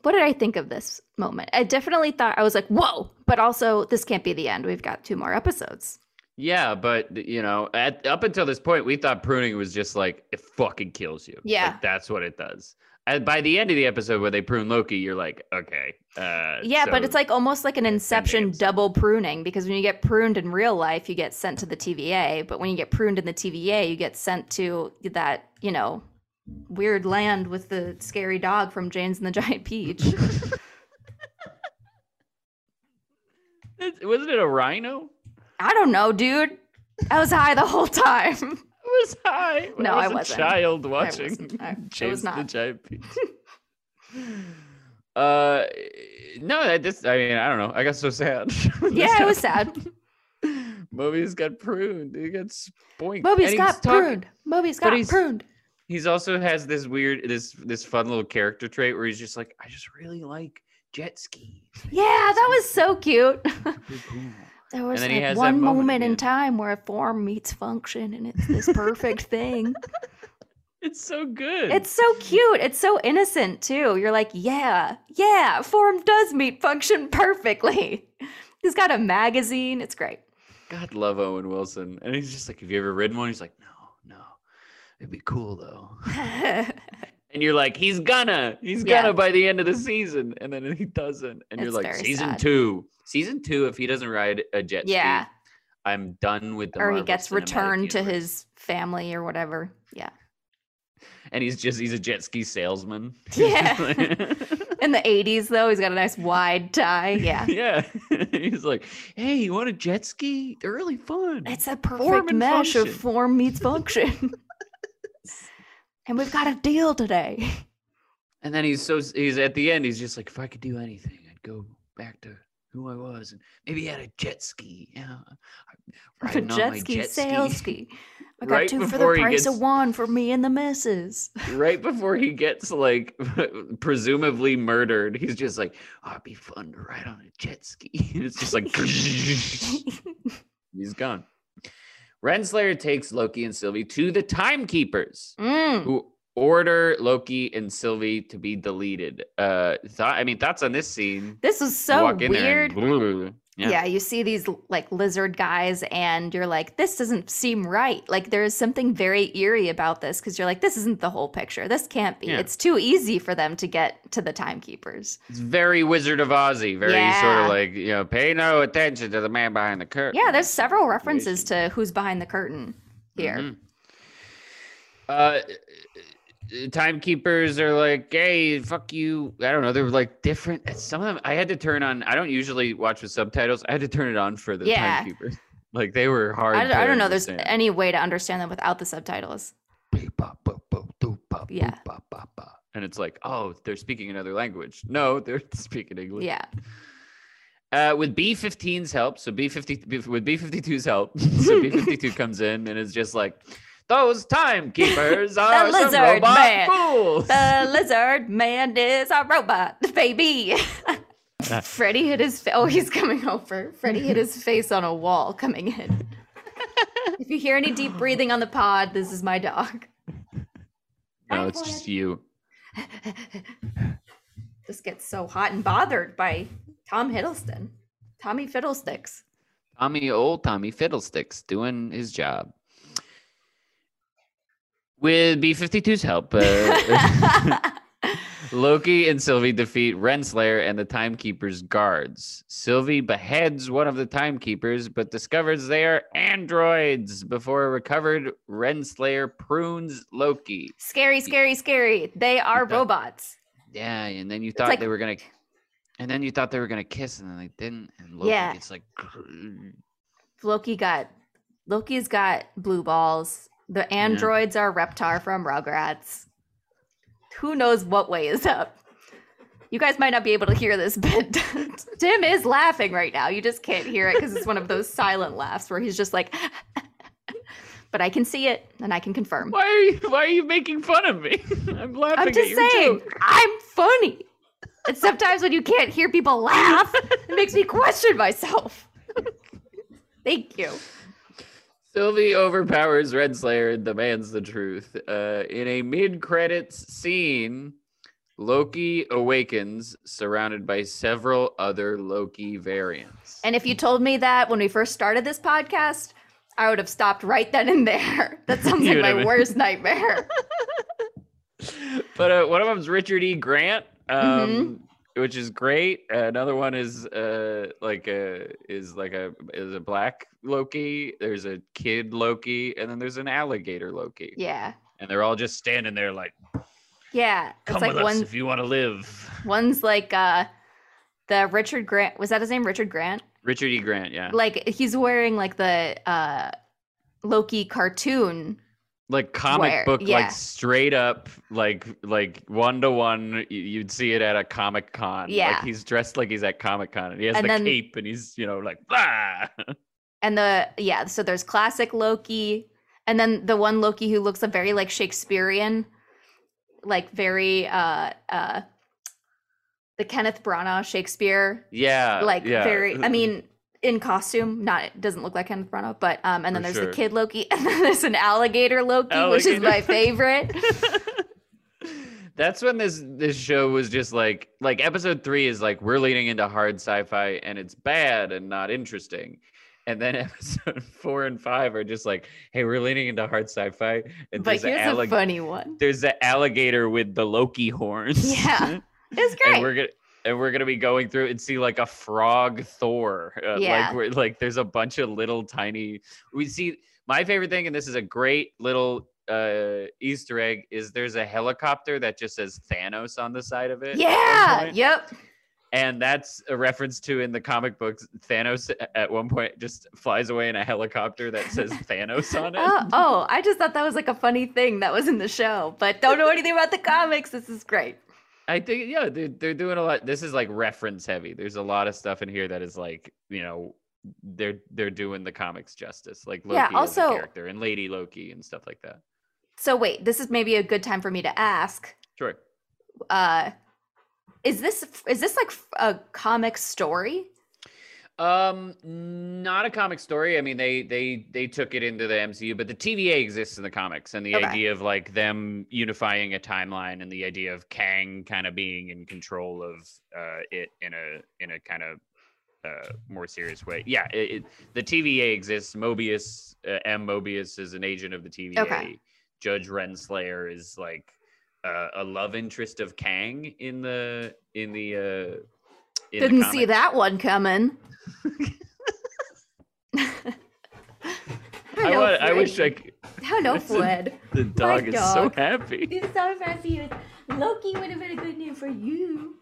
what did I think of this moment? I definitely thought, I was like, whoa, but also this can't be the end. We've got two more episodes. Yeah, but, you know, at, up until this point, we thought pruning was just like, it fucking kills you. Yeah. Like, that's what it does. And by the end of the episode where they prune Loki, you're like, okay. Uh, yeah, so but it's like almost like an Inception double pruning, because when you get pruned in real life, you get sent to the T V A. But when you get pruned in the T V A, you get sent to that, you know, weird land with the scary dog from Jane's and the Giant Peach. Wasn't it a rhino? I don't know, dude. I was high the whole time. was high when no I was I wasn't. a child watching I I, James was not. the Giant Peach. uh no I just I mean I don't know I got so sad. Yeah, it was sad. Mobius got pruned. He got spoinked. Mobius got pruned. Mobius got pruned. He's also has this weird, this this fun little character trait where he's just like, I just really like jet skis. Yeah, that was so cute. There was like one moment, moment in time where form meets function, and it's this perfect thing. It's so good. It's so cute. It's so innocent too. You're like, yeah, yeah, form does meet function perfectly. He's got a magazine. It's great. God, love Owen Wilson. And he's just like, have you ever read one? He's like, no, no. It'd be cool though. And you're like, he's gonna, he's yeah. gonna by the end of the season. And then he doesn't. And it's you're like, season sad. two. Season two, if he doesn't ride a jet yeah. ski, I'm done with the Or Marvel he gets Cinematic returned Universe. To his family or whatever. Yeah. And he's just, he's a jet ski salesman. Yeah. In the eighties though, he's got a nice wide tie. Yeah. Yeah. He's like, hey, you want a jet ski? They're really fun. It's a perfect mesh function. Of form meets function. And we've got a deal today. And then he's so, he's at the end, he's just like, if I could do anything, I'd go back to who I was. And maybe I had a jet ski. Yeah. A jet ski, jet sales ski. ski. I got right two for the price gets, of one for me and the missus. Right before he gets like presumably murdered, he's just like, oh, it'd be fun to ride on a jet ski. And it's just like, he's gone. Renslayer takes Loki and Sylvie to the Time Keepers, mm. who order Loki and Sylvie to be deleted. Uh, th- I mean, thoughts on this scene? This is so weird. And, yeah. yeah, you see these like lizard guys and you're like, this doesn't seem right. Like there is something very eerie about this because you're like, this isn't the whole picture. This can't be. Yeah. It's too easy for them to get to the Time Keepers. It's very Wizard of Ozzy. Very yeah. sort of like, you know, pay no attention to the man behind the curtain. Yeah, there's several references to who's behind the curtain here. Mm-hmm. Uh, timekeepers are like, hey, fuck you. I don't know. They were like different. Some of them I had to turn on. I don't usually watch with subtitles. I had to turn it on for the yeah. timekeepers. Like they were hard. I don't, I don't know. There's any way to understand them without the subtitles. Yeah. And it's like, oh, they're speaking another language. No, they're speaking English. Yeah. Uh, with B fifteen's help. So B fifty, with B fifty-two's help. So B fifty-two comes in and it's just like, those timekeepers are the lizard some robot man. Fools. The lizard man is a robot, baby. Freddy hit his fa- oh, he's coming over. Freddy hit his face on a wall coming in. If you hear any deep breathing on the pod, this is my dog. No, it's just you. This gets so hot and bothered by Tom Hiddleston, Tommy Fiddlesticks. Tommy, old Tommy Fiddlesticks, doing his job. With B fifty-two's help, uh, Loki and Sylvie defeat Renslayer and the Timekeeper's guards. Sylvie beheads one of the Timekeepers, but discovers they are androids before a recovered Renslayer prunes Loki. Scary, scary, scary. They are thought, robots. Yeah, and then you thought like, they were going to... And then you thought they were going to kiss, and then they didn't. And Loki yeah. gets like... Loki got... Loki's got blue balls... The androids yeah. are Reptar from Rugrats. Who knows what way is up? You guys might not be able to hear this, but Tim is laughing right now. You just can't hear it because it's one of those silent laughs where he's just like, but I can see it and I can confirm. Why are you, why are you making fun of me? I'm laughing I'm just at your saying, joke. I'm funny. And sometimes when you can't hear people laugh, it makes me question myself. Thank you. Sylvie overpowers Renslayer and demands the truth. Uh, in a mid-credits scene, Loki awakens, surrounded by several other Loki variants. And if you told me that when we first started this podcast, I would have stopped right then and there. That sounds like my been... worst nightmare. But uh, one of them's Richard E. Grant, um, mm-hmm. which is great. Uh, another one is uh, like a is like a is a black. Loki, there's a kid Loki, and then there's an alligator Loki. Yeah. And they're all just standing there like, yeah, come it's like with one, us if you want to live. One's like uh, the Richard Grant, was that his name? Richard Grant? Richard E. Grant, yeah. Like he's wearing like the uh, Loki cartoon. Like comic wear. Book, yeah. like straight up, like like one to one, you'd see it at a Comic Con. Yeah. Like he's dressed like he's at Comic Con and he has and the then, cape and he's, you know, like, blah. And the, yeah, so there's classic Loki, And then the one Loki who looks a very like Shakespearean, like very uh uh the Kenneth Branagh Shakespeare. Yeah. Like yeah. very I mean in costume, not it doesn't look like Kenneth Branagh, but um and then For there's sure. the kid Loki, and then there's an alligator Loki, alligator. which is my favorite. That's when this this show was just like like episode three is like we're leaning into hard sci-fi and it's bad and not interesting. And then episode four and five are just like, hey, we're leaning into hard sci-fi. And but here's allig- a funny one. There's the alligator with the Loki horns. Yeah, it's great. And we're gonna and we're gonna be going through and see like a frog Thor. Uh, yeah. Like we're like there's a bunch of little tiny. We see my favorite thing, and this is a great little uh Easter egg, is there's a helicopter that just says Thanos on the side of it. Yeah. Yep. And that's a reference to in the comic books, Thanos at one point just flies away in a helicopter that says Thanos on it. Oh, oh, I just thought that was like a funny thing that was in the show, but don't know anything about the comics. This is great. I think, yeah, they're, they're doing a lot. This is like reference heavy. There's a lot of stuff in here that is like, you know, they're they're doing the comics justice. Like Loki yeah, also, as a character and Lady Loki and stuff like that. So wait, this is maybe a good time for me to ask. Sure. Uh Is this is this like a comic story? Um, not a comic story. I mean, they they they took it into the M C U, but the T V A exists in the comics, and the okay. idea of like them unifying a timeline, and the idea of Kang kind of being in control of uh, it in a in a kind of uh, more serious way. Yeah, it, it, the T V A exists. Mobius uh, M. Mobius is an agent of the T V A. Okay. Judge Renslayer is like. Uh, a love interest of Kang in the in the uh in didn't the see that one coming. I, I, want, I wish I could. Hello, Fred. The dog My is dog. so happy. He's so happy. Loki would have been a good name for you.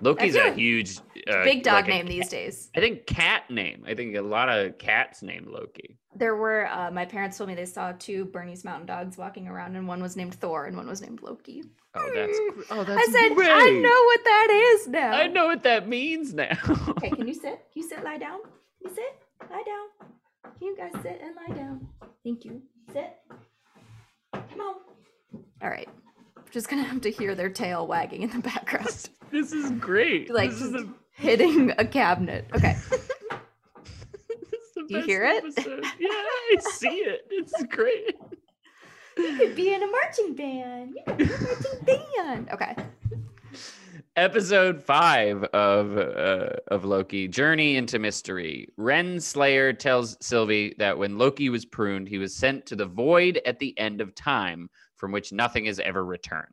Loki's a huge uh, big dog like name a, these days. I think cat name. I think a lot of cats named Loki. There were uh, my parents told me they saw two Bernese Mountain Dogs walking around, and one was named Thor, and one was named Loki. Oh, that's oh, that's. I said great. I know what that is now. I know what that means now. Okay, can you sit? Can you sit? Lie down. Can you sit. Lie down. Can you guys sit and lie down? Thank you. Sit. Come on. All right. Just gonna have to hear their tail wagging in the background. This is great. Like this is a... hitting a cabinet. Okay. You hear it? Episode. Yeah, I see it. It's great. You could be in a marching band. You could be in a marching band. Okay. Episode five of uh, of Loki, Journey into Mystery. Renslayer tells Sylvie that when Loki was pruned, he was sent to the void at the end of time, from which nothing is ever returned.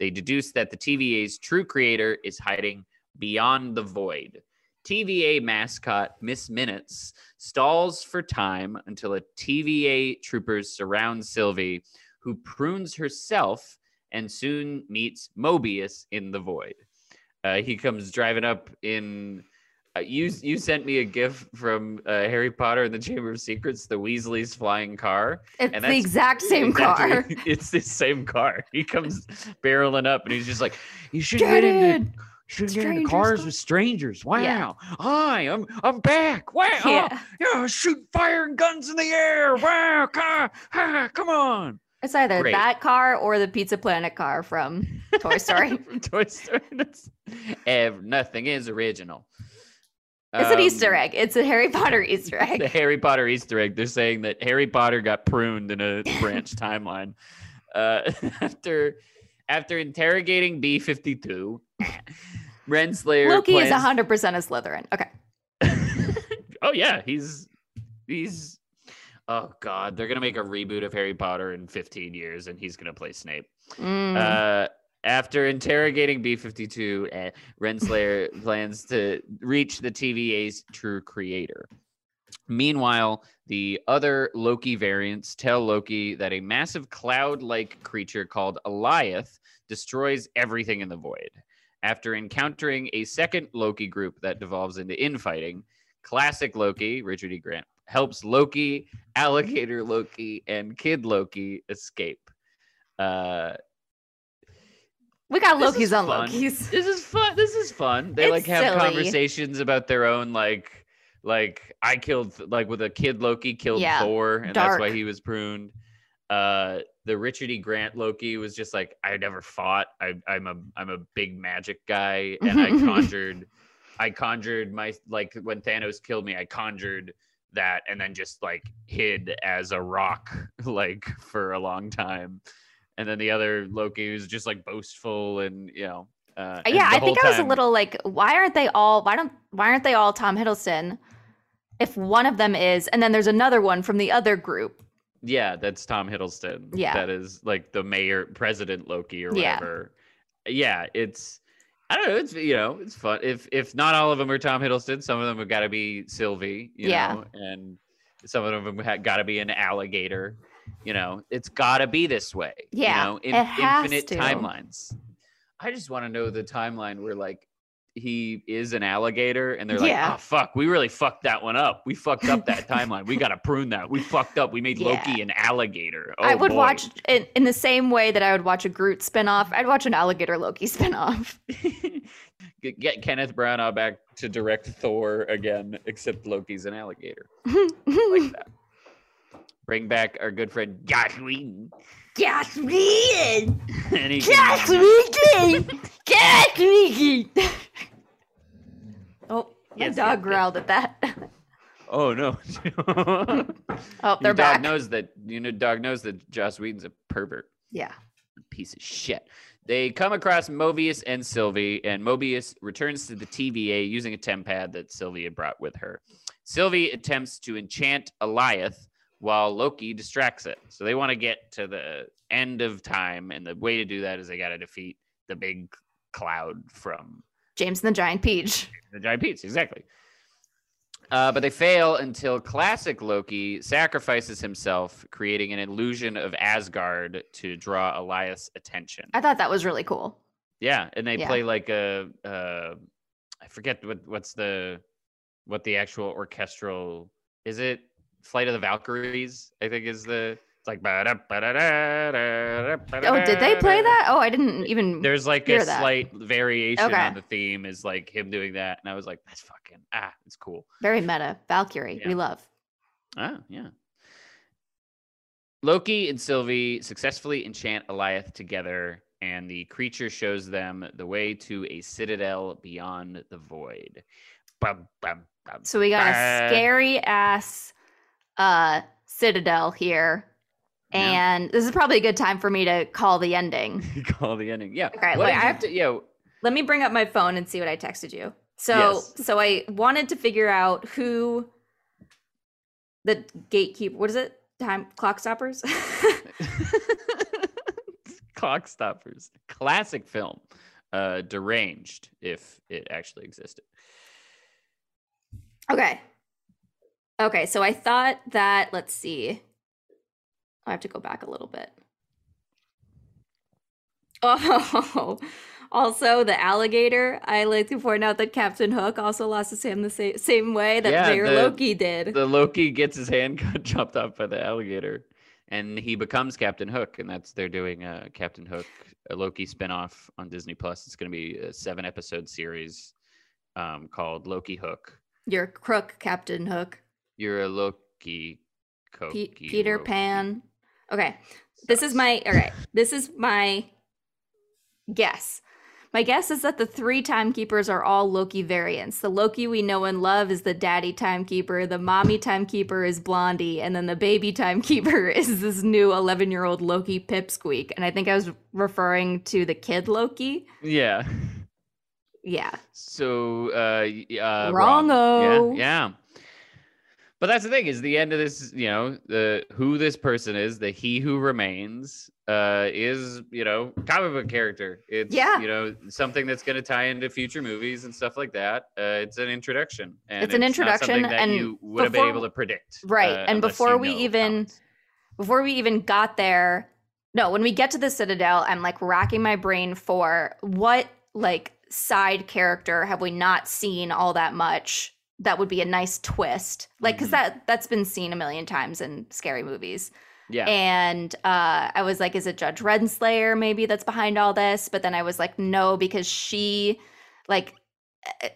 They deduce that the T V A's true creator is hiding beyond the void. T V A mascot Miss Minutes stalls for time until a T V A troopers surround Sylvie, who prunes herself and soon meets Mobius in the void. Uh, he comes driving up in... Uh, you, you sent me a gif from uh, Harry Potter and the Chamber of Secrets, the Weasley's flying car. It's and that's the exact same car. It's the same car. He comes barreling up, and he's just like, you shouldn't get, get into... It. Shouldn't get into cars with strangers. Wow. Yeah. Hi, I'm I'm back. Wow. Yeah. yeah, shoot fire and guns in the air. Wow. Car. Ha, come on. It's either Great. that car or the Pizza Planet car from Toy Story. from Toy Story. Nothing is original. It's um, an Easter egg. It's a Harry Potter Easter egg. The Harry Potter Easter egg. They're saying that Harry Potter got pruned in a branch timeline. Uh, after after interrogating B fifty-two, Renslayer Loki plans... is one hundred percent a Slytherin. Okay. Oh, yeah. He's... he's. Oh, God. They're going to make a reboot of Harry Potter in fifteen years, and he's going to play Snape. Mm. Uh, after interrogating B fifty-two, eh, Renslayer plans to reach the T V A's true creator. Meanwhile, the other Loki variants tell Loki that a massive cloud-like creature called Alioth destroys everything in the void. After encountering a second Loki group that devolves into infighting, classic Loki, Richard E. Grant, helps Loki, alligator Loki, and kid Loki escape. Uh... We got Lokis is on fun. Lokis. This is fun. This is fun. They it's like have silly. conversations about their own like Like I killed, like with a kid, Loki killed yeah, Thor, and dark. That's why he was pruned. Uh, the Richard E. Grant Loki was just like, I never fought. I, I'm a I'm a big magic guy, and I conjured, I conjured my like when Thanos killed me, I conjured that, and then just like hid as a rock like for a long time. And then the other Loki was just like boastful and you know. Uh, yeah, I think I was a little like, why aren't they all? Why don't? Why aren't they all Tom Hiddleston? If one of them is, and then there's another one from the other group. Yeah, that's Tom Hiddleston. Yeah, that is like the mayor, president Loki, or whatever. Yeah, yeah it's I don't know. It's you know, it's fun. If if not all of them are Tom Hiddleston, some of them have got to be Sylvie. You yeah, know, and some of them have got to be an alligator. You know, it's got to be this way. Yeah, you know, in, it has infinite to. Timelines. I just want to know the timeline where like he is an alligator and they're like, yeah. oh fuck, we really fucked that one up. We fucked up that timeline. We got to prune that. We fucked up. We made yeah. Loki an alligator. Oh, I would boy. watch in, in the same way that I would watch a Groot spinoff. I'd watch an alligator Loki spinoff. get, get Kenneth Branagh back to direct Thor again, except Loki's an alligator. Like that. Bring back our good friend Joss Whedon. Joss Whedon! Joss Whedon! Joss Whedon! Oh, my yes, dog yes, growled yes. at that. Oh, no. oh, they're Your back. Dog knows that, you know, dog knows that Joss Whedon's a pervert. Yeah. Piece of shit. They come across Mobius and Sylvie, and Mobius returns to the T V A using a temp pad that Sylvie had brought with her. Sylvie attempts to enchant Alioth, while Loki distracts it. So they want to get to the end of time, and the way to do that is they got to defeat the big cloud from... James and the Giant Peach. The Giant Peach, exactly. Uh, but they fail until classic Loki sacrifices himself, creating an illusion of Asgard to draw Alioth's attention. I thought that was really cool. Yeah, and they yeah. play like a... Uh, I forget what what's the what the actual orchestral... Is it... Flight of the Valkyries, I think is the, it's like, ba da ba da da da da. Oh, did they play that? Oh, I didn't even There's like hear a that. Slight variation okay. on the theme is like him doing that. And I was like, that's fucking, ah, it's cool. Very meta. Valkyrie, yeah. we love. Oh, yeah. Loki and Sylvie successfully enchant Alioth together, and the creature shows them the way to a citadel beyond the void. Bum, bum, bum, so we got bah. a scary ass... Uh, Citadel here, and yeah. this is probably a good time for me to call the ending. Call the ending, yeah. Okay, what like, I have to, yeah. You know, let me bring up my phone and see what I texted you. So, yes. so I wanted to figure out who the gatekeeper. What is it? Time clock stoppers. Clock stoppers, classic film, uh, deranged if it actually existed. Okay. Okay, so I thought that, let's see. I have to go back a little bit. Oh, also the alligator. I like to point out that Captain Hook also lost his hand the same, same way that yeah, Mayor the, Loki did. The Loki gets his hand chopped off by the alligator, and he becomes Captain Hook, and that's they're doing a Captain Hook, a Loki spinoff on Disney Plus. It's going to be a seven-episode series um, called Loki Hook. You're a crook, Captain Hook. You're a Loki, Pe- Peter Loki. Pan. Okay, this is my all right. This is my guess. My guess is that the three timekeepers are all Loki variants. The Loki we know and love is the daddy timekeeper. The mommy timekeeper is Blondie, and then the baby timekeeper is this new eleven-year-old Loki Pipsqueak. And I think I was referring to the kid Loki. Yeah. Yeah. So uh, uh, wrong-o. Yeah. yeah. But that's the thing is the end of this, you know, the who this person is, the He Who Remains, uh, is, you know, comic book character. It's, yeah. you know, something that's going to tie into future movies and stuff like that. Uh, it's an introduction. And it's an it's introduction not that and you would before, have been able to predict. Right. Uh, and before we even comics. before we even got there. No, when we get to the Citadel, I'm like racking my brain for what like side character have we not seen all that much. That would be a nice twist, like because mm-hmm. that that's been seen a million times in scary movies. Yeah, and uh, I was like, is it Judge Renslayer maybe that's behind all this? But then I was like, no, because she like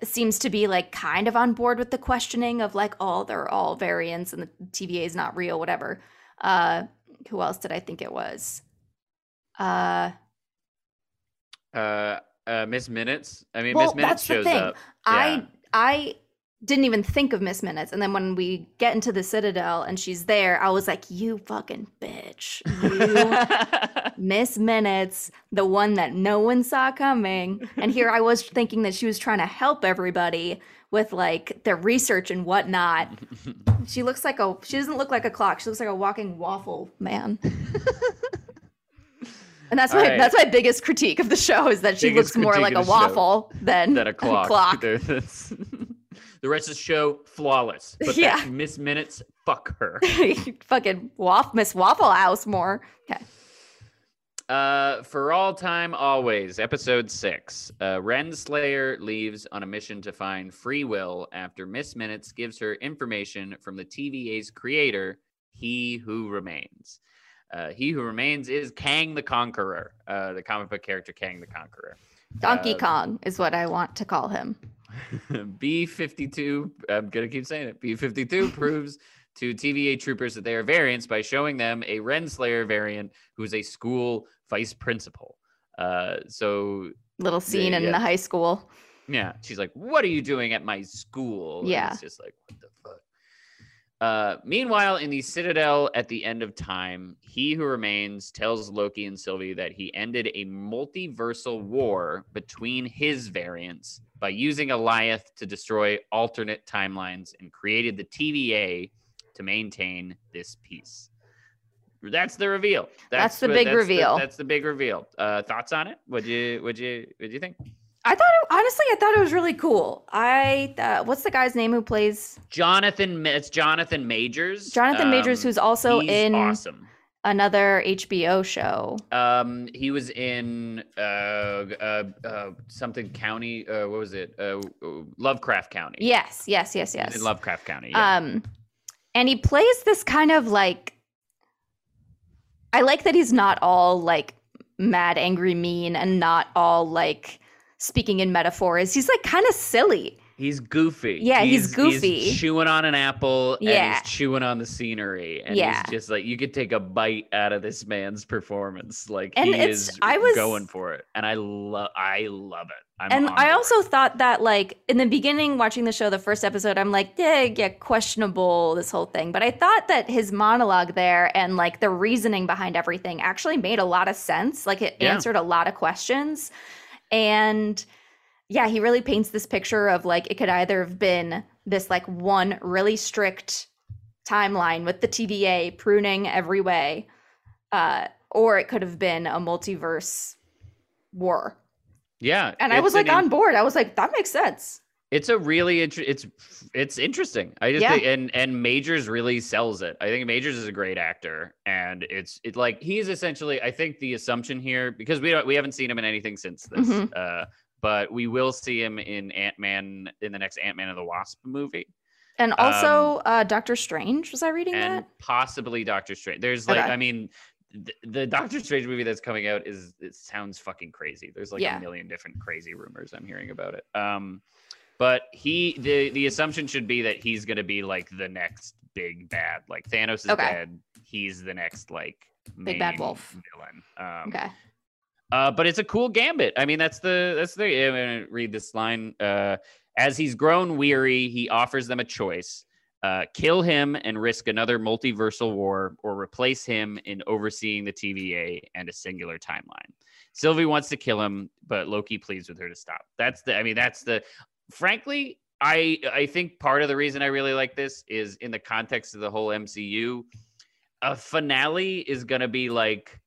seems to be like kind of on board with the questioning of like, oh, they're all variants and the T V A is not real, whatever. Uh, who else did I think it was? Uh, uh, uh Miss Minutes. I mean, well, Miss Minutes shows up. I yeah. I didn't even think of Miss Minutes, and then when we get into the Citadel and she's there, I was like, you fucking bitch, you Miss Minutes, the one that no one saw coming. And here I was thinking that she was trying to help everybody with like their research and whatnot. She looks like a she doesn't look like a clock. She looks like a walking waffle man. And that's my right. that's my biggest critique of the show, is that she biggest looks more like a waffle than, than a clock. A clock. The rest of the show, flawless. But yeah. Miss Minutes, fuck her. Fucking waff, Miss Waffle House more. Okay. Uh, for all time, always, episode six. Uh, Renslayer leaves on a mission to find free will after Miss Minutes gives her information from the T V A's creator, He Who Remains. Uh, He Who Remains is Kang the Conqueror, uh, the comic book character Kang the Conqueror. Donkey uh, Kong is what I want to call him. B fifty-two, I'm going to keep saying it, B fifty-two proves to T V A troopers that they are variants by showing them a Renslayer variant who is a school vice principal. Uh, so little scene they, in yeah. the high school. Yeah. She's like, what are you doing at my school? Yeah. And it's just like, what the fuck? Uh, meanwhile, in the Citadel at the end of time, He Who Remains tells Loki and Sylvie that he ended a multiversal war between his variants by using Alioth to destroy alternate timelines and created the T V A to maintain this peace. That's the reveal. That's, that's the what, big that's reveal. The, that's the big reveal. Uh, thoughts on it? Would you? Would you? Would you think? I thought, it, honestly, I thought it was really cool. I, uh, what's the guy's name who plays? Jonathan, it's Jonathan Majors. Jonathan um, Majors, who's also in awesome. another H B O show. Um, he was in uh, uh, uh, something County, uh, what was it? Uh, Lovecraft County. Yes, yes, yes, yes. In Lovecraft County, yeah. Um, and he plays this kind of like, I like that he's not all like mad, angry, mean, and not all like, speaking in metaphors, he's like kind of silly. He's goofy. Yeah, he's, he's goofy. He's chewing on an apple yeah. and he's chewing on the scenery. And yeah. he's just like, you could take a bite out of this man's performance. Like and he is I was, going for it. And I love I love it. I'm and I also it. thought that like in the beginning watching the show, the first episode, I'm like, yeah, yeah, questionable, this whole thing. But I thought that his monologue there and like the reasoning behind everything actually made a lot of sense. Like it yeah. answered a lot of questions. And yeah, he really paints this picture of like, it could either have been this like one really strict timeline with the T V A pruning every way, uh, or it could have been a multiverse war. Yeah. And I was like an on board. I was like, that makes sense. It's a really, int- it's, it's interesting. I just yeah. think, and, and Majors really sells it. I think Majors is a great actor, and it's it like, he's essentially, I think the assumption here, because we don't, we haven't seen him in anything since this, mm-hmm. uh, but we will see him in Ant-Man, in the next Ant-Man and the Wasp movie. And also um, uh, Doctor Strange, was I reading and that? Possibly Doctor Strange. There's like, okay. I mean, The, the Doctor Strange movie that's coming out is, it sounds fucking crazy. There's like yeah. a million different crazy rumors I'm hearing about it. Um, but he, the, the assumption should be that he's going to be like the next big bad, like Thanos is okay. dead. He's the next like main big bad wolf villain. Um, okay. Uh, but it's a cool gambit. I mean, that's the, that's the, I'm going to read this line. Uh, as he's grown weary, he offers them a choice. Uh, kill him and risk another multiversal war, or replace him in overseeing the T V A and a singular timeline. Sylvie wants to kill him, but Loki pleads with her to stop. That's the, I mean, that's the, frankly, I I think part of the reason I really like this is in the context of the whole M C U, a finale is going to be like,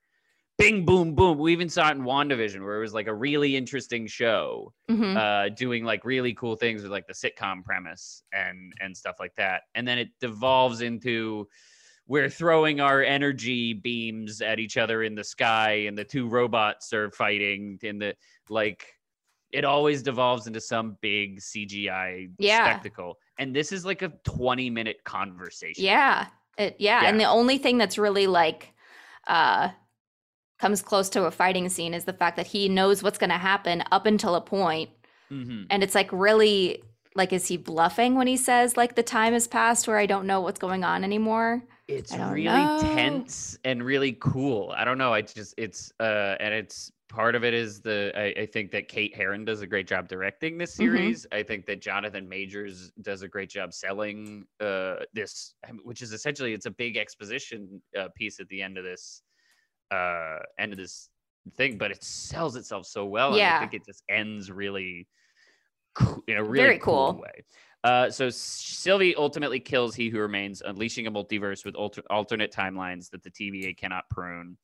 bing, boom, boom. We even saw it in WandaVision, where it was like a really interesting show, mm-hmm. uh, doing like really cool things with like the sitcom premise and and stuff like that. And then it devolves into, we're throwing our energy beams at each other in the sky, and the two robots are fighting. And the like, it always devolves into some big C G I yeah. spectacle. And this is like a twenty minute conversation. Yeah, it, yeah. yeah. And the only thing that's really like, uh. comes close to a fighting scene is the fact that he knows what's going to happen up until a point, Mm-hmm. And it's like, really, like, is he bluffing when he says, like, the time has passed where I don't know what's going on anymore? It's really know. tense and really cool. I don't know. I just, it's, uh, and it's, part of it is the, I, I think that Kate Herron does a great job directing this series. Mm-hmm. I think that Jonathan Majors does a great job selling uh, this, which is essentially, it's a big exposition uh, piece at the end of this, uh, end of this thing, but it sells itself so well. Yeah. And I think it just ends really co- in a really Very cool. cool way. Uh, so Sylvie ultimately kills He Who Remains, unleashing a multiverse with alter- alternate timelines that the T V A cannot prune.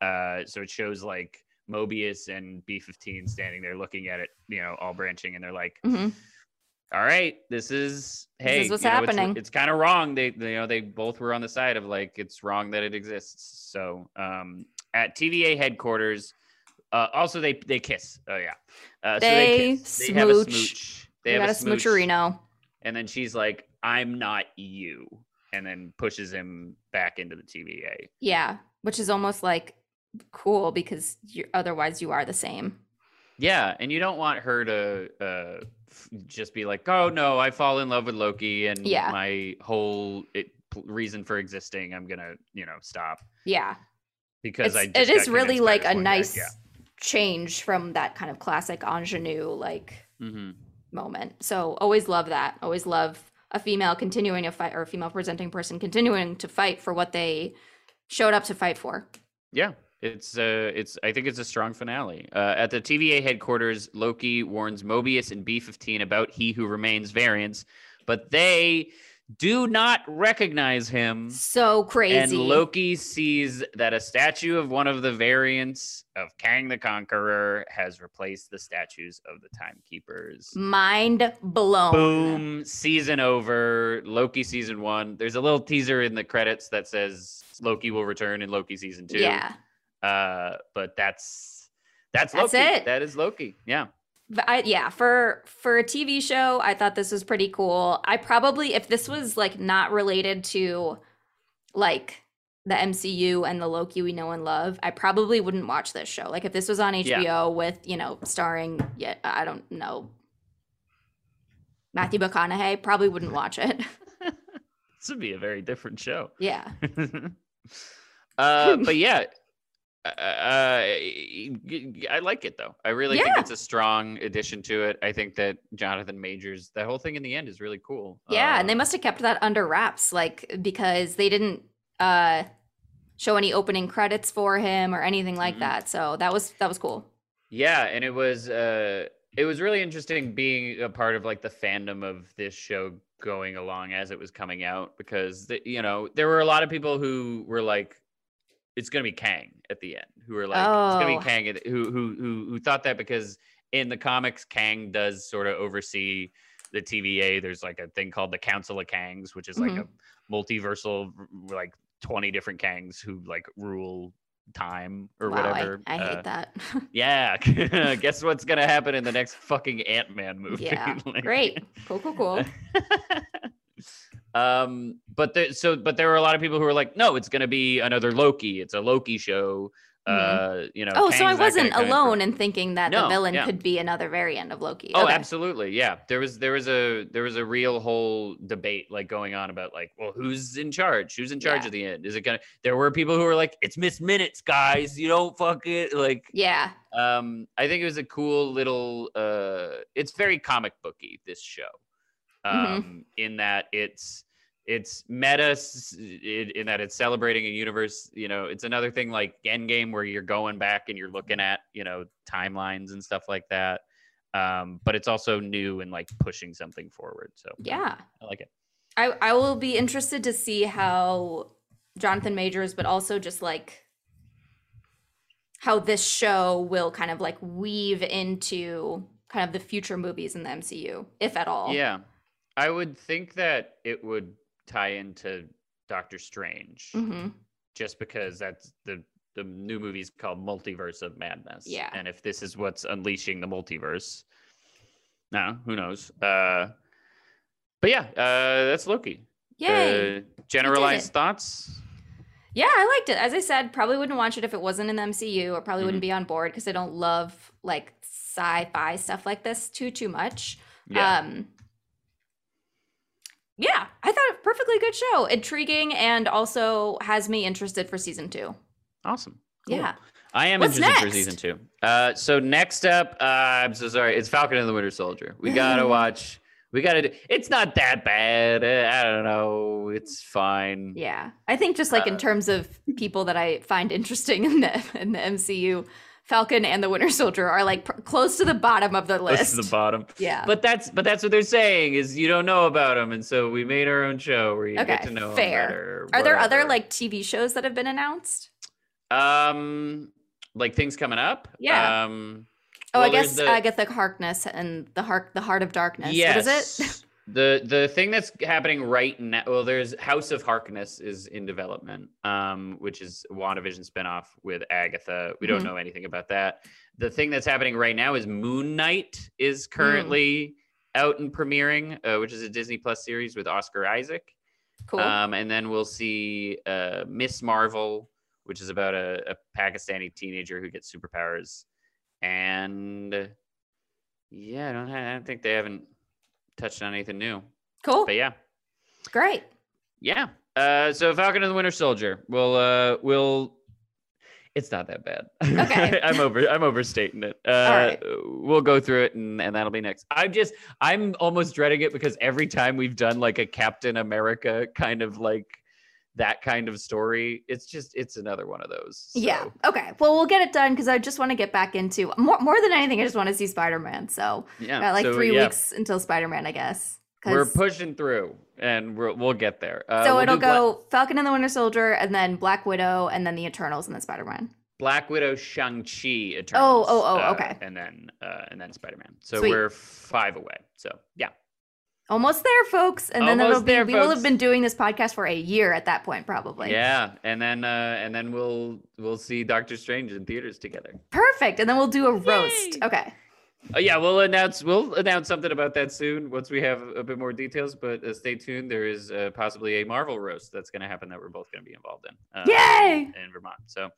Uh, so it shows like Mobius and B fifteen standing there looking at it, you know, all branching, and they're like, mm-hmm. "All right, this is hey, this is what's you know, happening. It's, it's kind of wrong." They, they, you know, they both were on the side of like it's wrong that it exists. So um, at T V A headquarters, uh, also they they kiss. Oh yeah, uh, they, so they kiss. They smooch. Have a smooch. They you have a smooch. smoocherino. And then she's like, I'm not you. And then pushes him back into the T V A. Yeah, which is almost like cool because you're, otherwise you are the same. Yeah, and you don't want her to uh, f- just be like, oh no, I fall in love with Loki and yeah. my whole it, p- reason for existing, I'm going to, you know, stop. Yeah. Because it's, I just it is really like a nice yeah. change from that kind of classic ingenue like mm-hmm. moment. So always love that. Always love a female continuing a fight or a female presenting person continuing to fight for what they showed up to fight for. Yeah, it's uh, it's I think it's a strong finale. Uh, at the T V A headquarters, Loki warns Mobius and B fifteen about He Who Remains variants, but they do not recognize him. So crazy. And Loki sees that a statue of one of the variants of Kang the Conqueror has replaced the statues of the Time Keepers. Mind blown. Boom. Season over. Loki season one. There's a little teaser in the credits that says Loki will return in Loki season two. Yeah. Uh, but that's that's Loki. That's it. That is Loki. Yeah. But I, yeah, for for a T V show, I thought this was pretty cool. I probably, if this was like not related to like the M C U and the Loki we know and love, I probably wouldn't watch this show. Like if this was on H B O yeah. with, you know, starring, yeah, I don't know, Matthew McConaughey, probably wouldn't watch it. This would be a very different show. Yeah. uh, but yeah. Uh, I like it though. I really yeah. think it's a strong addition to it. I think that Jonathan Majors, that whole thing in the end is really cool. Yeah, uh, and they must have kept that under wraps, like because they didn't uh, show any opening credits for him or anything like mm-hmm. that. So that was that was cool. Yeah, and it was uh, it was really interesting being a part of like the fandom of this show going along as it was coming out because the, you know there were a lot of people who were like, it's going to be Kang at the end, who are like, oh. it's going to be Kang, who, who, who, who thought that because in the comics, Kang does sort of oversee the T V A. There's like a thing called the Council of Kangs, which is mm-hmm. like a multiversal, like twenty different Kangs who like rule time or wow, whatever. I, I uh, hate that. yeah. Guess what's going to happen in the next fucking Ant-Man movie. Yeah. like, Great. Cool, cool, cool. Um, but the, so, but there were a lot of people who were like, no, it's going to be another Loki. It's a Loki show. Mm-hmm. Uh, you know, oh, Kang's so I wasn't alone in thinking that no, the villain yeah. could be another variant of Loki. Oh, okay. Absolutely. Yeah. There was, there was a, there was a real whole debate like going on about like, well, who's in charge? Who's in charge yeah. at the end? Is it going to, there were people who were like, it's Miss Minutes, guys. You don't fuck it. Like, yeah. Um, I think it was a cool little, uh, it's very comic booky, this show. Um, mm-hmm. in that it's it's meta, it, in that it's celebrating a universe. You know, it's another thing like Endgame where you're going back and you're looking at, you know, timelines and stuff like that. Um, but it's also new and like pushing something forward. So yeah, I like it. I, I will be interested to see how Jonathan Majors, but also just like how this show will kind of like weave into kind of the future movies in the M C U, if at all. Yeah. I would think that it would tie into Doctor Strange, mm-hmm. just because that's the, the new movie's called Multiverse of Madness. Yeah. And if this is what's unleashing the multiverse, no, who knows? Uh, but yeah, uh, that's Loki. Yay. Uh, generalized thoughts? Yeah, I liked it. As I said, probably wouldn't watch it if it wasn't in the M C U, or probably mm-hmm. wouldn't be on board because I don't love like sci-fi stuff like this too too much. Yeah. Um, yeah, I thought a perfectly good show, intriguing, and also has me interested for season two. Awesome. Cool. Yeah. I am What's interested next? for season two. Uh, so next up, uh, I'm so sorry. It's Falcon and the Winter Soldier. We gotta watch. We gotta do. It's not that bad. I don't know. It's fine. Yeah, I think just like uh, in terms of people that I find interesting in the in the M C U, Falcon and the Winter Soldier are like pr- close to the bottom of the list. Close to the bottom. Yeah. But that's but that's what they're saying is you don't know about them, and so we made our own show where you okay, get to know fair. them better. Are there other like T V shows that have been announced? Um. Like things coming up. Yeah. Um, oh, well, I guess the, I guess the Harkness and the heart, the Heart of Darkness. Yes. What is it? the the thing that's happening right now. Well, there's House of Harkness is in development, um, which is a WandaVision spinoff with Agatha. We don't mm-hmm. know anything about that. The thing that's happening right now is Moon Knight is currently mm. out and premiering, uh, which is a Disney Plus series with Oscar Isaac. Cool. Um, and then we'll see uh, Miss Marvel, which is about a, a Pakistani teenager who gets superpowers. And yeah, I don't, I don't think they haven't touched on anything new. Cool. But yeah. Great. Yeah. Uh, so Falcon and the Winter Soldier. We'll, uh, we'll, it's not that bad. Okay. I'm over, I'm overstating it. Uh, All right. We'll go through it and, and that'll be next. I'm just, I'm almost dreading it because every time we've done like a Captain America kind of like, that kind of story, it's just, it's another one of those. So. Yeah, okay. Well, we'll get it done because I just want to get back into, more more than anything, I just want to see Spider-Man. So yeah, got like so, three yeah. weeks until Spider-Man, I guess. We're pushing through and we're, we'll get there. Uh, so we'll it'll go Black- Falcon and the Winter Soldier and then Black Widow and then the Eternals and then Spider-Man. Black Widow, Shang-Chi, Eternals. Oh, oh, oh, okay. Uh, and then uh, and then Spider-Man. So Sweet. we're five away. So yeah. Almost there, folks, and then it'll be, there, we folks. will have been doing this podcast for a year at that point, probably. Yeah, and then uh, and then we'll we'll see Doctor Strange in theaters together. Perfect, and then we'll do a Yay. roast. Okay. Uh, yeah, we'll announce we'll announce something about that soon once we have a bit more details. But uh, stay tuned. There is uh, possibly a Marvel roast that's going to happen that we're both going to be involved in. Uh, Yay! In, in Vermont. So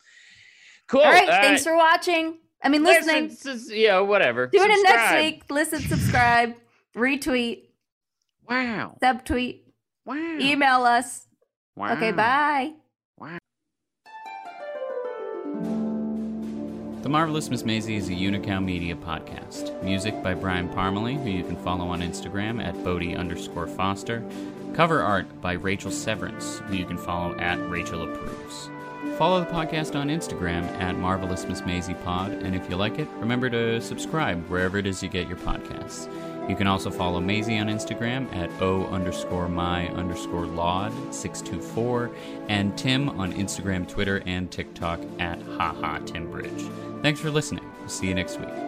cool. All right. All thanks right. for watching. I mean, listening. Listen, yeah, whatever. Doing subscribe. it next week. Listen, subscribe, retweet. Wow. Subtweet. Wow. Email us. Wow. Okay, bye. Wow. The Marvelous Miss Maisie is a Unicow Media podcast. Music by Brian Parmalee, who you can follow on Instagram at Bodie underscore Foster. Cover art by Rachel Severance, who you can follow at Rachel Approves. Follow the podcast on Instagram at Marvelous Miss Maisie Pod, and if you like it, remember to subscribe wherever it is you get your podcasts. You can also follow Maisie on Instagram at o underscore my underscore laud six two four, and Tim on Instagram, Twitter, and TikTok at haha Tim Bridge. Thanks for listening. We'll see you next week.